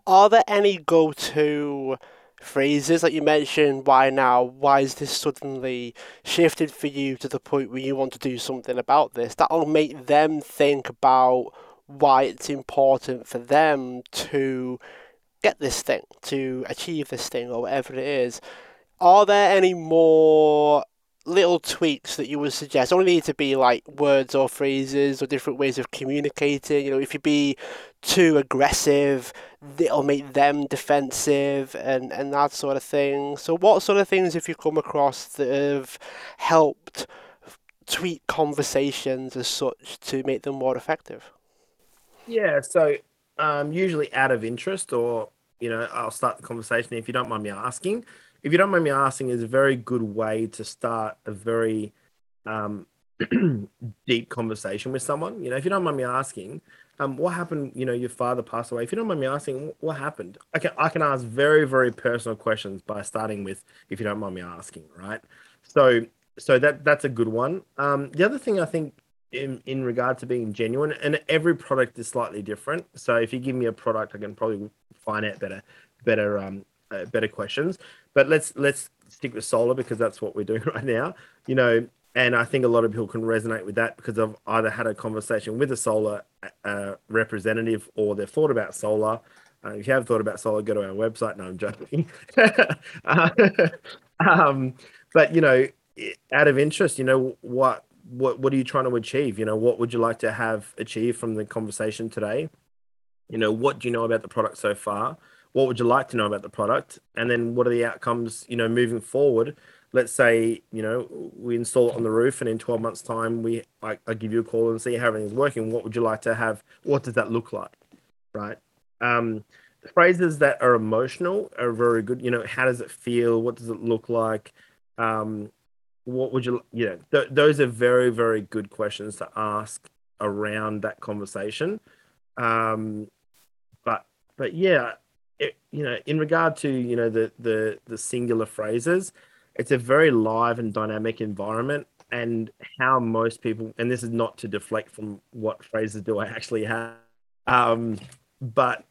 Are there any go-to phrases like you mentioned? Why now? Why is this suddenly shifted for you to the point where you want to do something about this? That'll make them think about why it's important for them to get this thing, to achieve this thing, or whatever it is. Are there any more little tweaks that you would suggest? Only need to be like words or phrases or different ways of communicating. You know, if you be too aggressive, it'll make them defensive and, and that sort of thing. So what sort of things have you come across that have helped tweak conversations as such to make them more effective? Yeah, so um, usually out of interest, or, you know, I'll start the conversation, if you don't mind me asking. If you don't mind me asking, is a very good way to start a very um, deep conversation with someone. You know, if you don't mind me asking, um, what happened? You know, your father passed away. If you don't mind me asking, what happened? I can, I can ask very, very personal questions by starting with, if you don't mind me asking, right? So so that that's a good one. Um, the other thing I think in, in regard to being genuine, and every product is slightly different. So if you give me a product, I can probably find out better, better, um, uh, better questions. But let's let's stick with solar, because that's what we're doing right now, you know. And I think a lot of people can resonate with that, because I've either had a conversation with a solar uh, representative, or they've thought about solar. Uh, if you have thought about solar, go to our website. No, I'm joking. um, but you know, out of interest, you know, what what what are you trying to achieve? You know, what would you like to have achieved from the conversation today? You know, what do you know about the product so far? What would you like to know about the product? And then what are the outcomes, you know, moving forward? Let's say, you know, we install it on the roof, and in twelve months time, we I, I give you a call and see how everything's working. What would you like to have? What does that look like, right? Um, phrases that are emotional are very good. You know, how does it feel? What does it look like? Um, what would you, you know, th- those are very, very good questions to ask around that conversation. Um, but, but yeah, It, you know, in regard to, you know, the, the, the singular phrases, it's a very live and dynamic environment. And how most people, and this is not to deflect from what phrases do I actually have, um, but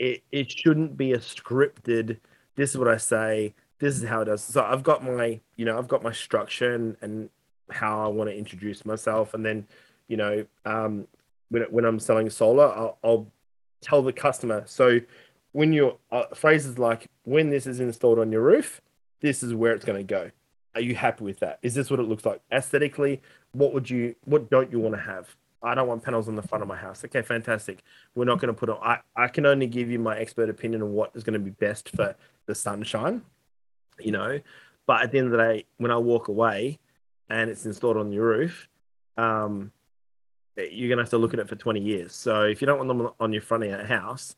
it, it shouldn't be a scripted, this is what I say, this is how it does. So I've got my, you know, I've got my structure and, and how I want to introduce myself. And then, you know, um, when, when I'm selling solar, I'll, I'll tell the customer, so when you're uh, phrases like, when this is installed on your roof, this is where it's going to go. Are you happy with that? Is this what it looks like aesthetically? What would you, what don't you want to have? I don't want panels on the front of my house. Okay, fantastic. We're not going to put on, I, I can only give you my expert opinion on what is going to be best for the sunshine, you know, but at the end of the day, when I walk away and it's installed on your roof, um, you're going to have to look at it for twenty years. So if you don't want them on your front of your house,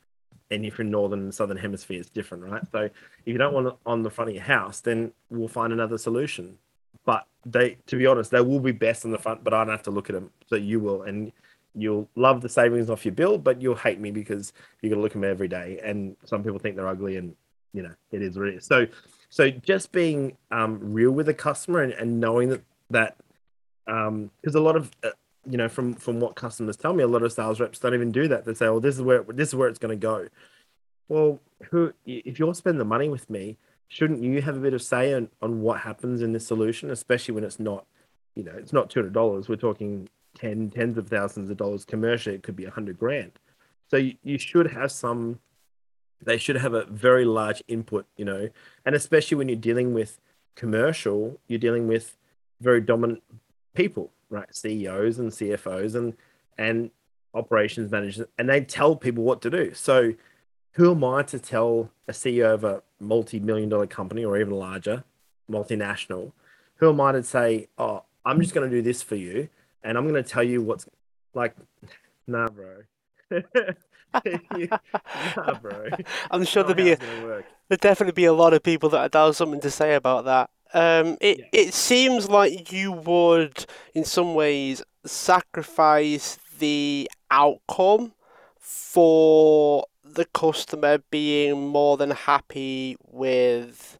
and if you're in northern and southern hemisphere, it's different, right? So if you don't want it on the front of your house, then we'll find another solution. But they, to be honest, they will be best on the front, but I don't have to look at them. So you will, and you'll love the savings off your bill, but you'll hate me because you're going to look at them every day. And some people think they're ugly, and, you know, it is what it is. So, so just being um, real with the customer and, and knowing that, that um, because a lot of, uh, you know, from, from what customers tell me, a lot of sales reps don't even do that. They say, well, this is where, this is where it's going to go. Well, who, if you're spending the money with me, shouldn't you have a bit of say on, on what happens in this solution, especially when it's not, you know, it's not two hundred dollars. We're talking ten, tens of thousands of dollars commercial. It could be a hundred grand. So you, you should have some, they should have a very large input, you know, and especially when you're dealing with commercial, you're dealing with very dominant people, right? C E Os and C F Os and, and operations managers, and they tell people what to do. So who am I to tell a C E O of a multi-million dollar company or even larger multinational, who am I to say, oh, I'm just going to do this for you and I'm going to tell you what's like, nah, bro. nah, bro. I'm sure there'll be a, there'll definitely be a lot of people that have something to say about that. Um, it yeah. It seems like you would, in some ways, sacrifice the outcome for the customer being more than happy with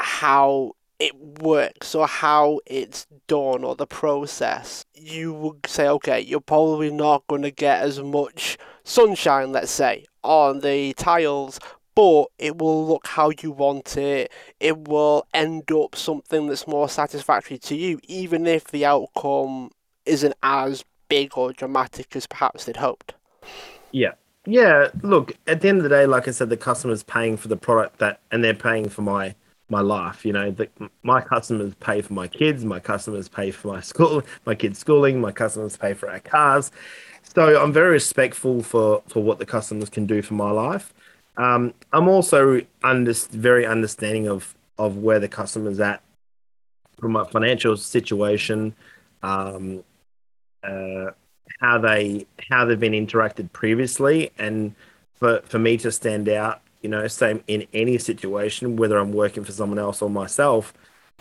how it works or how it's done or the process. You would say, okay, you're probably not going to get as much sunshine, let's say, on the tiles, but it will look how you want it. It will end up something that's more satisfactory to you, even if the outcome isn't as big or dramatic as perhaps they'd hoped. Yeah. Yeah, look, at the end of the day, like I said, the customer's paying for the product that, and they're paying for my, my life. You know, the, my customers pay for my kids, my customers pay for my school, my kids' schooling, my customers pay for our cars. So I'm very respectful for, for what the customers can do for my life. Um, I'm also under, very understanding of, of where the customer's at from my financial situation, um, uh, how they how they've been interacted previously, and for for me to stand out, you know, same in any situation, whether I'm working for someone else or myself,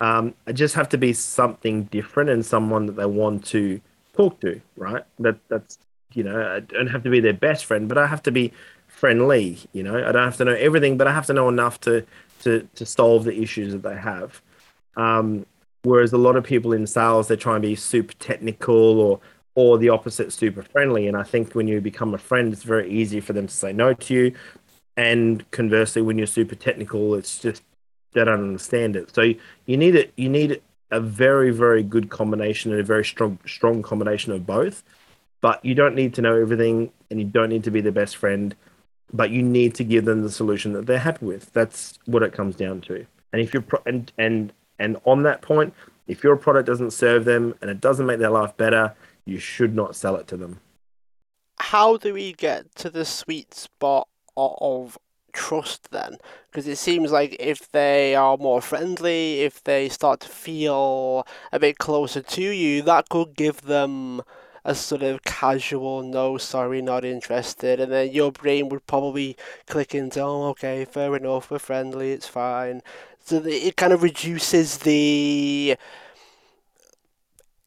um, I just have to be something different and someone that they want to talk to, right? That that's you know, I don't have to be their best friend, but I have to be friendly. You know, I don't have to know everything, but I have to know enough to to to solve the issues that they have. Um, whereas a lot of people in sales, they try and be super technical or or the opposite, super friendly. And I think when you become a friend, it's very easy for them to say no to you. And conversely, when you're super technical, it's just they don't understand it. So you need it. You need a very, very good combination and a very strong, strong combination of both. But you don't need to know everything, and you don't need to be the best friend. But you need to give them the solution that they're happy with. That's what it comes down to. And if you're pro- and and and on that point, if your product doesn't serve them and it doesn't make their life better, you should not sell it to them. How do we get to the sweet spot of trust then? Because it seems like if they are more friendly, if they start to feel a bit closer to you, that could give them a sort of casual, no, sorry, not interested. And then your brain would probably click into, oh, okay, fair enough, we're friendly, it's fine. So it kind of reduces the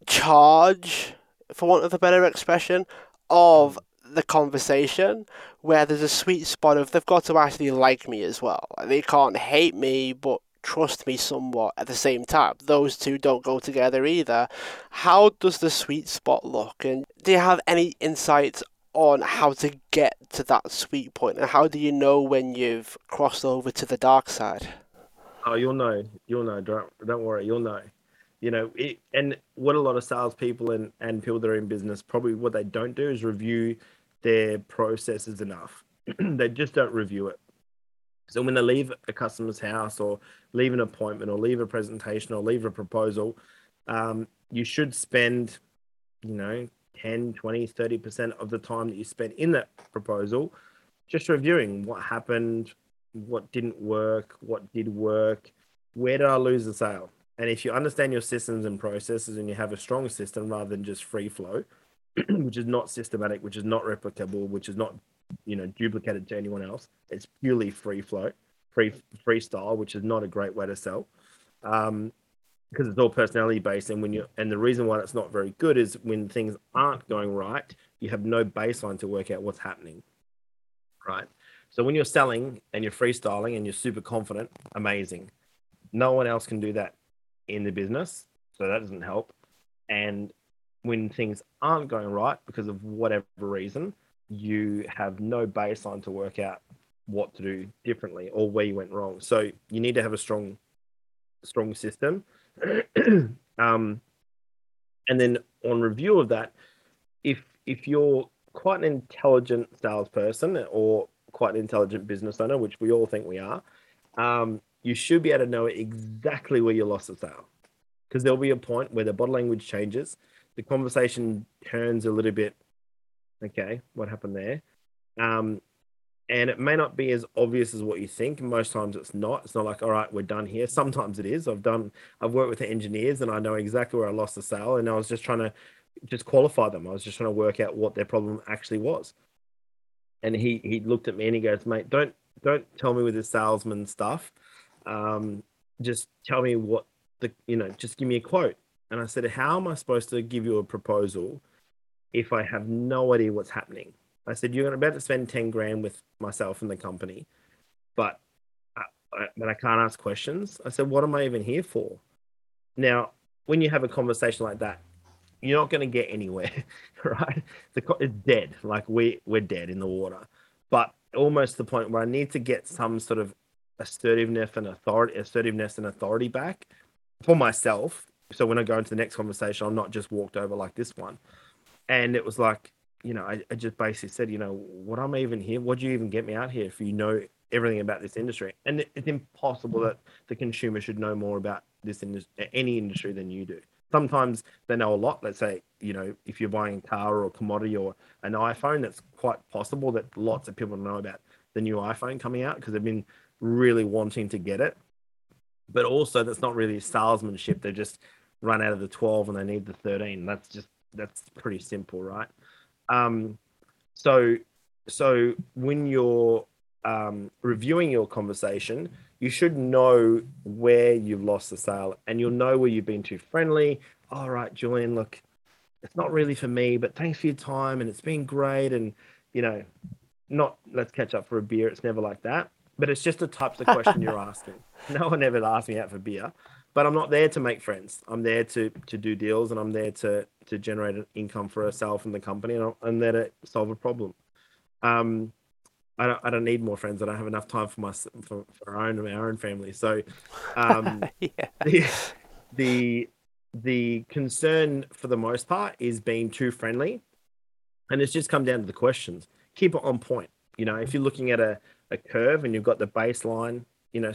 charge, for want of a better expression, of the conversation, where there's a sweet spot of they've got to actually like me as well. Like, they can't hate me, but trust me somewhat at the same time. Those two don't go together either. How does the sweet spot look? And do you have any insights on how to get to that sweet point? And how do you know when you've crossed over to the dark side? Oh, you'll know. You'll know. Don't, don't worry. You'll know. You know, it, and what a lot of salespeople and, and people that are in business, probably what they don't do is review their processes enough. They just don't review it. So when they leave a customer's house or leave an appointment or leave a presentation or leave a proposal, um, you should spend, you know, ten, twenty, thirty percent of the time that you spent in that proposal just reviewing what happened, what didn't work, what did work, where did I lose the sale? And if you understand your systems and processes and you have a strong system rather than just free flow, which is not systematic, which is not replicable, which is not, you know, duplicated to anyone else, it's purely free flow, free freestyle, which is not a great way to sell, um, because it's all personality based. And when you and the reason why it's not very good is when things aren't going right, you have no baseline to work out what's happening, right? So when you're selling and you're freestyling and you're super confident, amazing. No one else can do that in the business, so that doesn't help. And when things aren't going right because of whatever reason, you have no baseline to work out what to do differently or where you went wrong. So you need to have a strong strong system. um, and then on review of that, if if you're quite an intelligent salesperson or quite an intelligent business owner, which we all think we are, um, you should be able to know exactly where you lost the sale, because there'll be a point where the body language changes. The conversation turns a little bit, okay, what happened there? Um, and it may not be as obvious as what you think. Most times it's not. It's not like, all right, we're done here. Sometimes it is. I've done, I've worked with the engineers and I know exactly where I lost the sale, and I was just trying to just qualify them. I was just trying to work out what their problem actually was. And he he looked at me and he goes, mate, don't don't tell me with the salesman stuff. Um, just tell me what the, you know, just give me a quote. And I said, how am I supposed to give you a proposal if I have no idea what's happening? I said, you're about to spend ten grand with myself and the company, but I, I, but I can't ask questions. I said, what am I even here for? Now, when you have a conversation like that, you're not going to get anywhere, right? The, it's dead. Like we, we're dead in the water, but almost the point where I need to get some sort of assertiveness and authority, assertiveness and authority back for myself. So when I go into the next conversation, I'm not just walked over like this one. And it was like, you know, I, I just basically said, you know, what am I even here? What do you even get me out here if you know everything about this industry? And it, it's impossible that the consumer should know more about this industry, any industry, than you do. Sometimes they know a lot. Let's say, you know, if you're buying a car or a commodity or an iPhone, that's quite possible that lots of people know about the new iPhone coming out because they've been really wanting to get it. But also that's not really salesmanship. They just run out of the twelve and they need the thirteen. That's just, that's pretty simple, right? Um, so, so when you're, um, reviewing your conversation, you should know where you've lost the sale, and you'll know where you've been too friendly. All right, Julian, look, it's not really for me, but thanks for your time and it's been great. And, you know, not let's catch up for a beer. It's never like that, but it's just the types of question you're asking. No one ever asked me out for beer, but I'm not there to make friends. I'm there to, to do deals, and I'm there to, to generate an income for herself and the company, and I'm there to solve a problem. Um, I don't, I don't need more friends. I don't have enough time for my, for, for our own, our own family. So, um, yeah. the, the, the concern for the most part is being too friendly, and it's just come down to the questions. Keep it on point. You know, if you're looking at a, a curve and you've got the baseline, you know,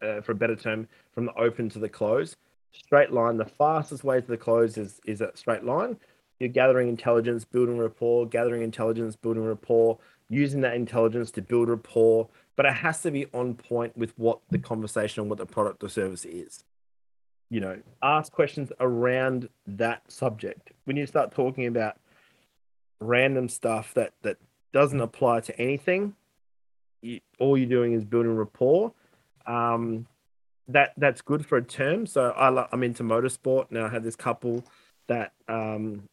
uh, for a better term, from the open to the close, straight line, the fastest way to the close is, is that straight line. You're gathering intelligence, building rapport, gathering intelligence, building rapport, using that intelligence to build rapport, but it has to be on point with what the conversation and what the product or service is. You know, ask questions around that subject. When you start talking about random stuff that, that doesn't apply to anything, you, all you're doing is building rapport. Um, that that's good for a term. So I lo- I'm into motorsport. Now I had this couple that, um,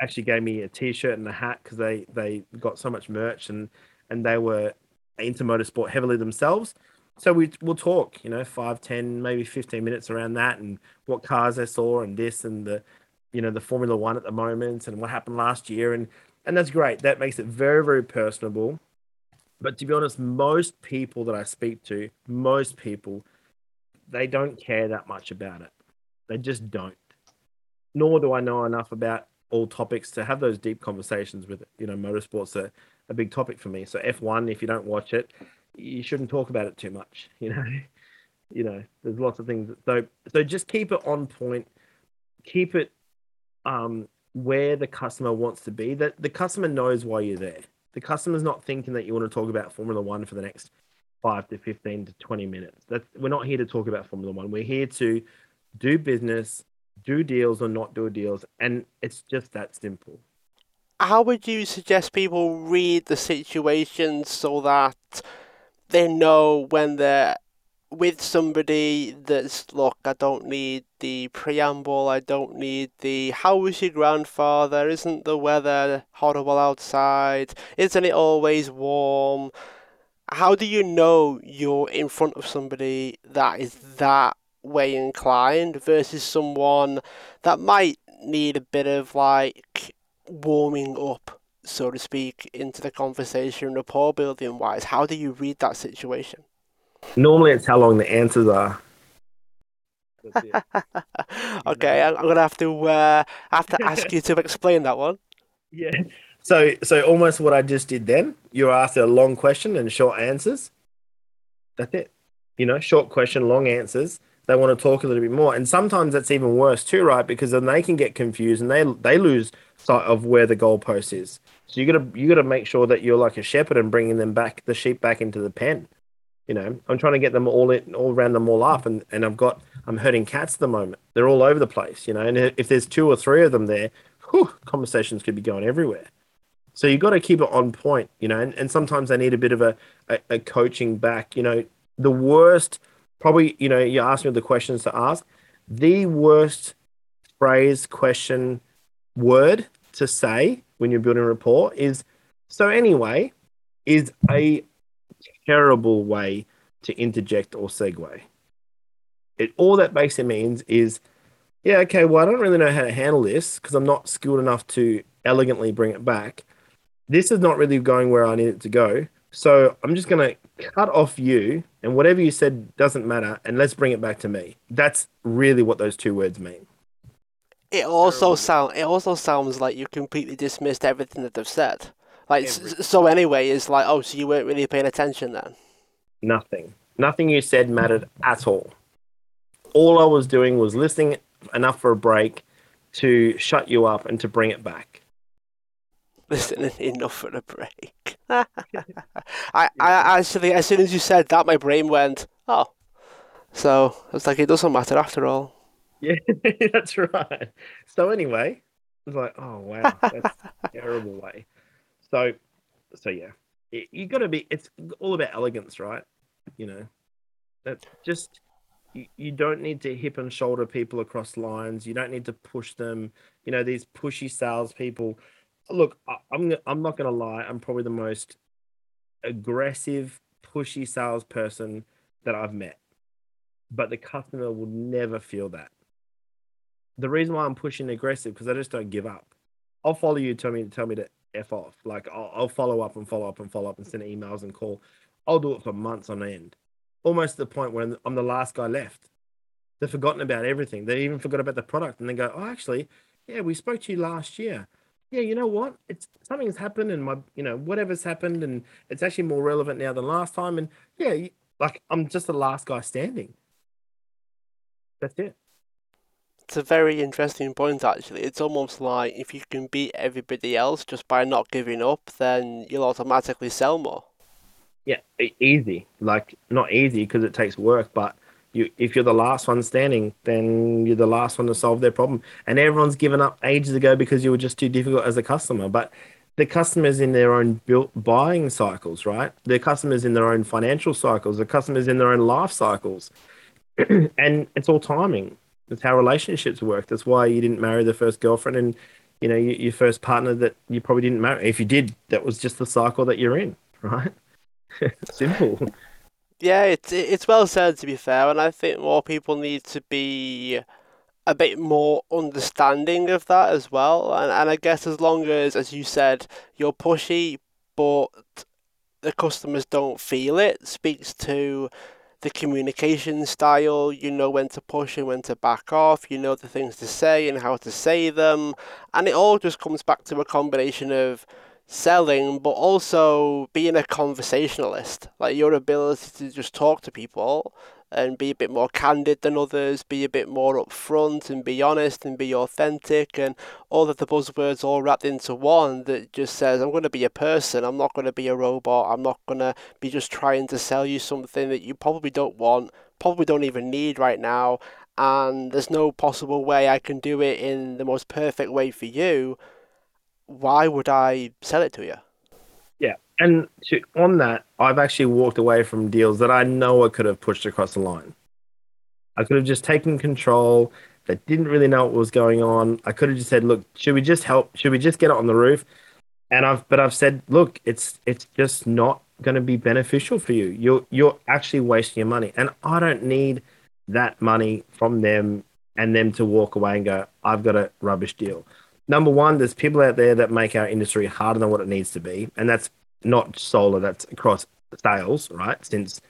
actually gave me a t-shirt and a hat because they, they got so much merch, and, and they were into motorsport heavily themselves. So we, we'll talk, you know, five, ten, maybe fifteen minutes around that, and what cars they saw and this and the, you know, the Formula One at the moment and what happened last year. And, and that's great. That makes it very, very personable. But to be honest, most people that I speak to, most people, they don't care that much about it. They just don't. Nor do I know enough about all topics to have those deep conversations with, you know, motorsports are a big topic for me. So F one, if you don't watch it, you shouldn't talk about it too much. You know, you know, there's lots of things. So, so just keep it on point, keep it, um, where the customer wants to be, that the customer knows why you're there. The customer's not thinking that you want to talk about Formula One for the next five to fifteen to twenty minutes. That's, we're not here to talk about Formula One. We're here to do business, do deals or not do deals, and it's just that simple. How would you suggest people read the situation so that they know when they're with somebody that's, look, I don't need the preamble, I don't need the how was your grandfather, isn't the weather horrible outside, isn't it always warm? How do you know you're in front of somebody that is that way inclined versus someone that might need a bit of like warming up, so to speak, into the conversation, rapport building wise? How do you read that situation? Normally it's how long the answers are. That's it. Okay, I'm gonna have to uh have to ask you to explain that one. Yeah, So, so almost what I just did then, you're asked a long question and short answers. That's it. You know, short question, long answers. They want to talk a little bit more. And sometimes that's even worse too, right? Because then they can get confused and they they lose sight of where the goalpost is. So you got to you got to make sure that you're like a shepherd and bringing them back, the sheep back into the pen. You know, I'm trying to get them all in, all round them all up. And, and I've got, I'm herding cats at the moment. They're all over the place, you know. And if there's two or three of them there, whew, conversations could be going everywhere. So you got to keep it on point, you know. And, and sometimes they need a bit of a, a, a coaching back, you know. The worst, probably, you know, you ask me the questions to ask. The worst phrase, question, word to say when you're building rapport is, so anyway, is a terrible way to interject or segue. It, all that basically means is, yeah, okay, well, I don't really know how to handle this because I'm not skilled enough to elegantly bring it back. This is not really going where I need it to go. So I'm just going to cut off you, and whatever you said doesn't matter, and let's bring it back to me. That's really what those two words mean. It also sound, It also sounds like you completely dismissed everything that they've said. Like everything. So anyway, it's like, oh, so you weren't really paying attention then? Nothing. Nothing you said mattered at all. All I was doing was listening enough for a break to shut you up and to bring it back. Listening enough for a break. I, I actually, as soon as you said that, my brain went, oh. So it's like, it doesn't matter after all. Yeah, that's right. So anyway, I was like, oh, wow, that's a terrible way. So, so yeah, it, you got to be, it's all about elegance, right? You know, that just, you, you don't need to hip and shoulder people across lines. You don't need to push them. You know, these pushy salespeople. Look, I'm I'm not going to lie. I'm probably the most aggressive, pushy salesperson that I've met. But the customer will never feel that. The reason why I'm pushing aggressive, because I just don't give up. I'll follow you. Tell me, tell me to F off. Like, I'll, I'll follow up and follow up and follow up and send emails and call. I'll do it for months on end. Almost to the point where I'm the last guy left. They've forgotten about everything. They even forgot about the product. And they go, oh, actually, yeah, we spoke to you last year. Yeah, you know what? It's something's happened, and my, you know, whatever's happened, and it's actually more relevant now than last time. And yeah, like, I'm just the last guy standing. That's it. It's a very interesting point, actually. It's almost like if you can beat everybody else just by not giving up, then you'll automatically sell more. Yeah, easy. Like, not easy because it takes work, but you, if you're the last one standing, then you're the last one to solve their problem. And everyone's given up ages ago because you were just too difficult as a customer. But the customer's in their own built buying cycles, right? The customer's in their own financial cycles. The customer's in their own life cycles. And it's all timing. That's how relationships work. That's why you didn't marry the first girlfriend and, you know, your, your first partner that you probably didn't marry. If you did, that was just the cycle that you're in, right? Simple. Yeah, it's it's well said, to be fair, and I think more people need to be a bit more understanding of that as well. And and I guess as long as, as you said, you're pushy, but the customers don't feel it, speaks to the communication style. You know when to push and when to back off. You know the things to say and how to say them, and it all just comes back to a combination of selling, but also being a conversationalist. Like, your ability to just talk to people and be a bit more candid than others, be a bit more upfront and be honest and be authentic, and all of the buzzwords all wrapped into one that just says, I'm going to be a person, I'm not going to be a robot, I'm not going to be just trying to sell you something that you probably don't want, probably don't even need right now, and there's no possible way I can do it in the most perfect way for you. Why would I sell it to you? Yeah. And to, on that, I've actually walked away from deals that I know I could have pushed across the line. I could have just taken control, that didn't really know what was going on. I could have just said, look, should we just help? Should we just get it on the roof? And I've, but I've said, look, it's, it's just not going to be beneficial for you. You're, you're actually wasting your money. And I don't need that money from them and them to walk away and go, I've got a rubbish deal. Number one, there's people out there that make our industry harder than what it needs to be. And that's not solar, that's across sales, right? Since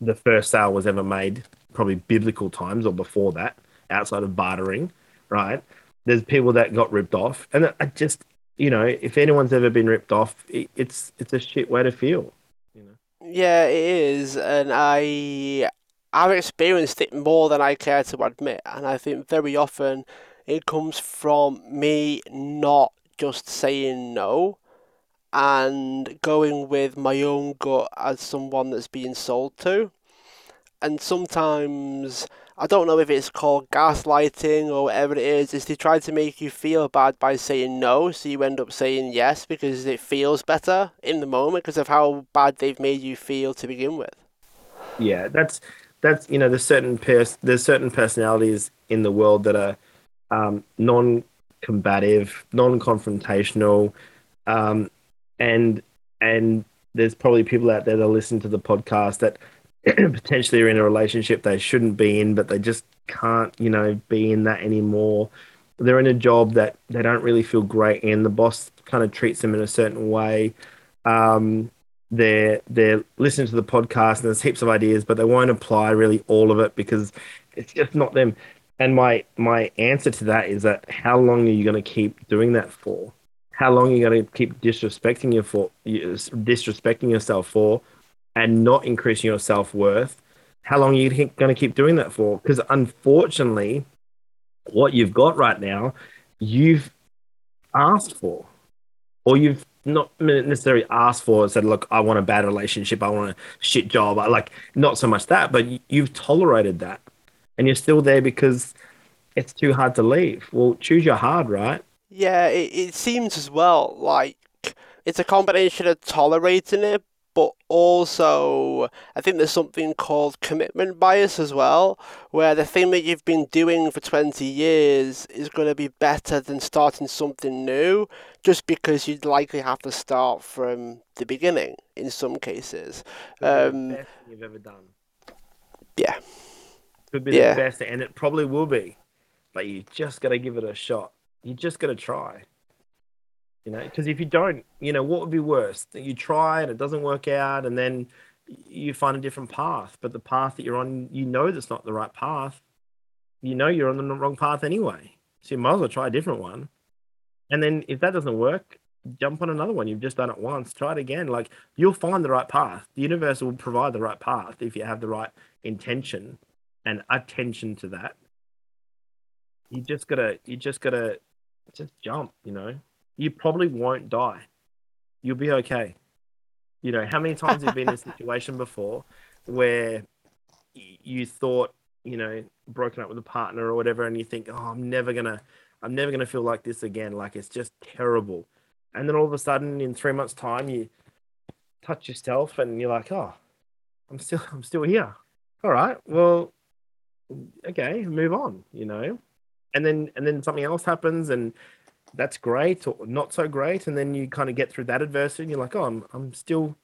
the first sale was ever made, probably biblical times or before that, outside of bartering, right? There's people that got ripped off. And I just, you know, if anyone's ever been ripped off, it, it's it's a shit way to feel, you know. Yeah, it is, and I I've experienced it more than I care to admit, and I think very often it comes from me not just saying no and going with my own gut as someone that's being sold to. And sometimes, I don't know if it's called gaslighting or whatever it is, is they try to make you feel bad by saying no, so you end up saying yes because it feels better in the moment because of how bad they've made you feel to begin with. Yeah, that's, that's you know, there's certain, pers- there's certain personalities in the world that are um, non-combative, non-confrontational, um, and and there's probably people out there that listen to the podcast that potentially are in a relationship they shouldn't be in, but they just can't, you know, be in that anymore. They're in a job that they don't really feel great in. The boss kind of treats them in a certain way. Um, they're, they're listening to the podcast and there's heaps of ideas, but they won't apply really all of it because it's just not them. And my, my answer to that is that how long are you going to keep doing that for? How long are you going to keep disrespecting your for, disrespecting yourself for and not increasing your self-worth? How long are you going to keep doing that for? Because unfortunately, what you've got right now, you've asked for, or you've not necessarily asked for and said, look, I want a bad relationship, I want a shit job. I like not so much that, but you've tolerated that and you're still there because it's too hard to leave. Well, choose your hard, right? Yeah, it, it seems as well like it's a combination of tolerating it, but also, I think there's something called commitment bias as well, where the thing that you've been doing for twenty years is going to be better than starting something new, just because you'd likely have to start from the beginning in some cases. Um, the best thing you've ever done. Yeah. Could be yeah. the best, and it probably will be, but you just got to give it a shot. You just got to try. You know, because if you don't, you know, what would be worse? That you try and it doesn't work out and then you find a different path. But the path that you're on, you know that's not the right path. You know you're on the wrong path anyway. So you might as well try a different one. And then if that doesn't work, jump on another one. You've just done it once. Try it again. Like, you'll find the right path. The universe will provide the right path if you have the right intention and attention to that. You just got to, you just got to just jump, you know. You probably won't die. You'll be okay. You know, how many times have you been in a situation before where you thought, you know, broken up with a partner or whatever, and you think, oh, I'm never going to, I'm never going to feel like this again. Like, it's just terrible. And then all of a sudden in three months time, you touch yourself and you're like, oh, I'm still, I'm still here. All right. Well, okay, move on, you know, and then, and then something else happens and that's great or not so great. And then you kind of get through that adversity and you're like, oh, I'm, I'm still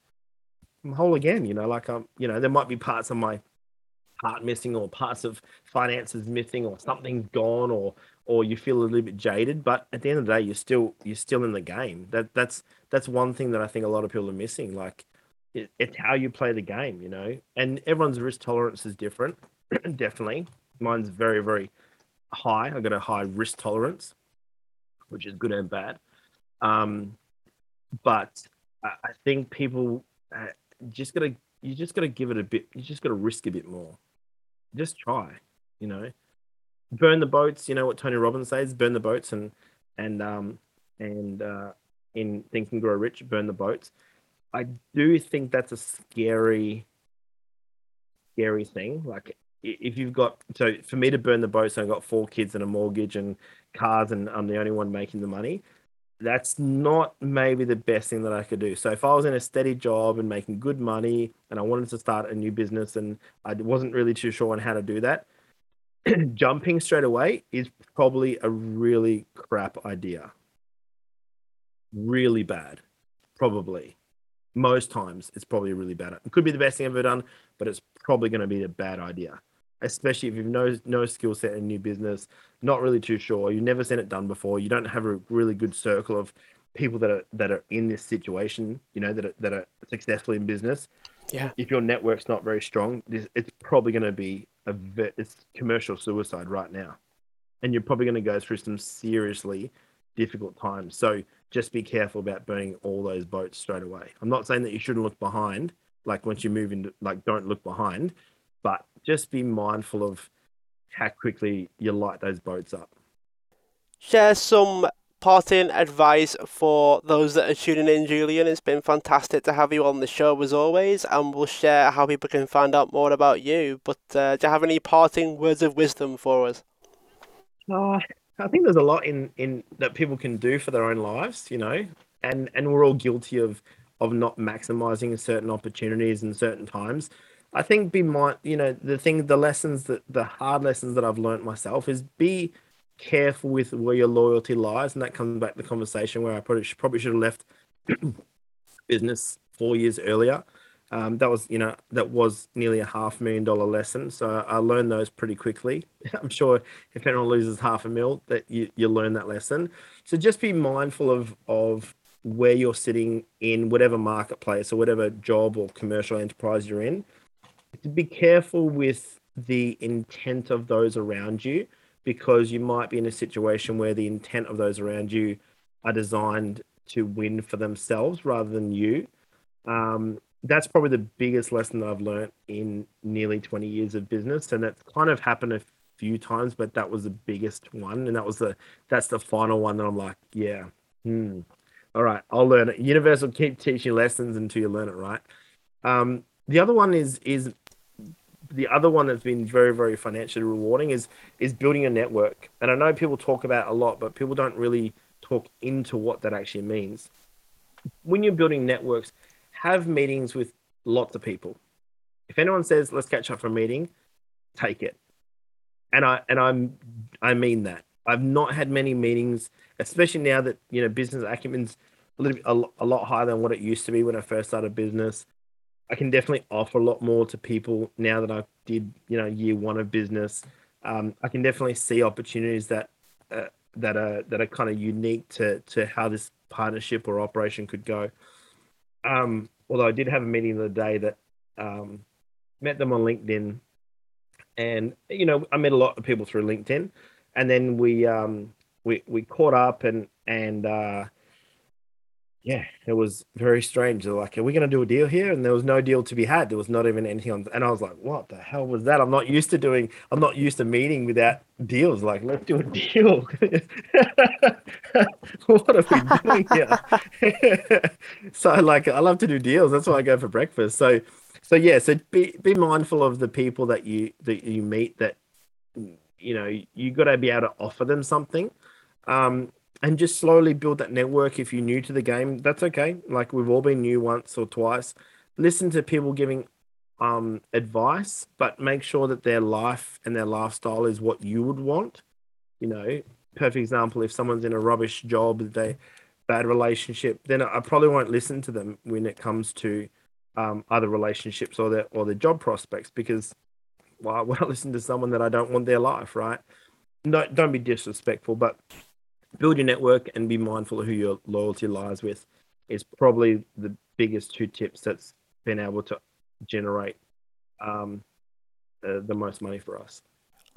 I'm whole again. You know, like I'm, you know, there might be parts of my heart missing or parts of finances missing or something's gone or, or you feel a little bit jaded, but at the end of the day, you're still, you're still in the game. That that's, that's one thing that I think a lot of people are missing. Like it, it's how you play the game, you know, and everyone's risk tolerance is different. Definitely. Mine's very, very high. I've got a high risk tolerance, which is good and bad. Um, but I, I think people uh, just got to, you just got to give it a bit, you just got to risk a bit more. Just try, you know, burn the boats. You know what Tony Robbins says, burn the boats and, and, um, and uh, in Think and Grow Rich, burn the boats. I do think that's a scary, scary thing. Like, if you've got, so for me to burn the boats, I've got four kids and a mortgage and cars and I'm the only one making the money. That's not maybe the best thing that I could do. So if I was in a steady job and making good money and I wanted to start a new business and I wasn't really too sure on how to do that, jumping straight away is probably a really crap idea. Really bad, probably. Most times it's probably really bad. It could be the best thing I've ever done, but it's probably going to be a bad idea, especially if you've no, no skill set in new business, not really too sure. You've never seen it done before. You don't have a really good circle of people that are, that are in this situation, you know, that are, that are successful in business. Yeah. If your network's not very strong, this, it's probably going to be a it's commercial suicide right now. And you're probably going to go through some seriously difficult times. So just be careful about burning all those boats straight away. I'm not saying that you shouldn't look behind, like once you move into, like, don't look behind, but just be mindful of how quickly you light those boats up. Share some parting advice for those that are tuning in, Julian. It's been fantastic to have you on the show as always, and we'll share how people can find out more about you. But uh, do you have any parting words of wisdom for us? Uh, I think there's a lot in, in that people can do for their own lives, you know, and, and we're all guilty of, of not maximizing certain opportunities and certain times. I think be my, you know, the thing, the lessons that the hard lessons that I've learned myself is be careful with where your loyalty lies. And that comes back to the conversation where I probably should, probably should have left business four years earlier. Um, that was, you know, that was nearly a half million dollar lesson. So I learned those pretty quickly. I'm sure if anyone loses half a mil, that you, you learn that lesson. So just be mindful of, of where you're sitting in whatever marketplace or whatever job or commercial enterprise you're in. Be careful with the intent of those around you, because you might be in a situation where the intent of those around you are designed to win for themselves rather than you. Um, that's probably the biggest lesson that I've learned in nearly twenty years of business. And that's kind of happened a few times, but that was the biggest one. And that was the, that's the final one that I'm like, yeah, hmm. All right, I'll learn it. Universe will keep teaching lessons until you learn it, right? Um, the other one is, is the other one that's been very, very financially rewarding is, is building a network. And I know people talk about it a lot, but people don't really talk into what that actually means. When you're building networks, have meetings with lots of people. If anyone says, let's catch up for a meeting, take it. And I, and I'm, I mean that. I've not had many meetings, especially now that, you know, business acumen's a little bit, a, a lot higher than what it used to be when I first started business. I can definitely offer a lot more to people now that I did, you know, year one of business. Um, I can definitely see opportunities that uh, that are that are kind of unique to to how this partnership or operation could go. Um, although I did have a meeting the other day that um, met them on LinkedIn, and you know, I met a lot of people through LinkedIn, and then we um, we we caught up and and. Uh, Yeah, it was very strange. They're like, are we going to do a deal here? And there was no deal to be had. There was not even anything on. And I was like, what the hell was that? I'm not used to doing, I'm not used to meeting without deals. Like, let's do a deal. What are we doing here? So like, I love to do deals. That's why I go for breakfast. So, so yeah, so be, be mindful of the people that you, that you meet that, you know, you got to be able to offer them something. Um, And just slowly build that network. If you're new to the game, that's okay. Like we've all been new once or twice. Listen to people giving um, advice, but make sure that their life and their lifestyle is what you would want. You know, perfect example, if someone's in a rubbish job, they bad relationship, then I probably won't listen to them when it comes to um, other relationships or their, or their job prospects, because why would I listen to someone that I don't want their life, right? No, don't be disrespectful, but build your network and be mindful of who your loyalty lies with is probably the biggest two tips that's been able to generate um, the, the most money for us.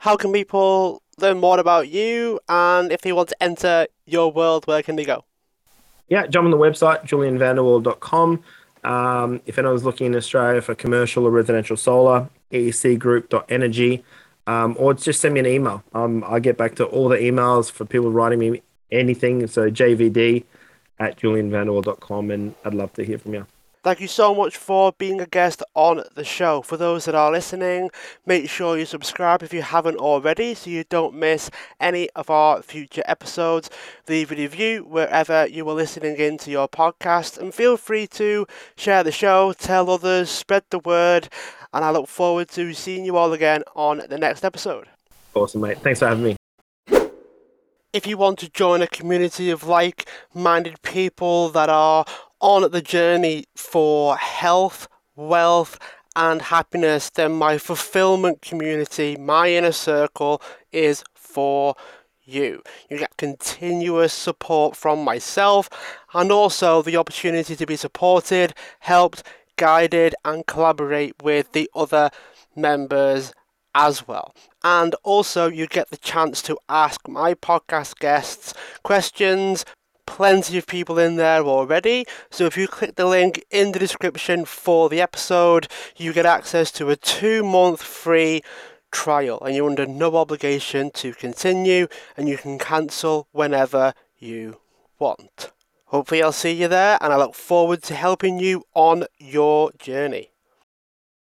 How can people learn more about you? And if they want to enter your world, where can they go? Yeah, jump on the website, julian van der waal dot com. Um, if anyone's looking in Australia for commercial or residential solar, e s c group dot energy. Um, or just send me an email. Um, I get back to all the emails for people writing me anything. So j v d at julian van der waal dot com, and I'd love to hear from you. Thank you so much for being a guest on the show. For those that are listening, make sure you subscribe if you haven't already so you don't miss any of our future episodes. Leave a review wherever you are listening into your podcast, and feel free to share the show, tell others, spread the word, and I look forward to seeing you all again on the next episode. Awesome, mate. Thanks for having me. If you want to join a community of like-minded people that are on the journey for health, wealth, and happiness, then my fulfillment community, my Inner Circle, is for you. You get continuous support from myself, and also the opportunity to be supported, helped, guided, and collaborate with the other members as well. And also you get the chance to ask my podcast guests questions. Plenty of people in there already, so if you click the link in the description for the episode, you get access to a two-month free trial, and you're under no obligation to continue, and you can cancel whenever you want. Hopefully I'll see you there, and I look forward to helping you on your journey.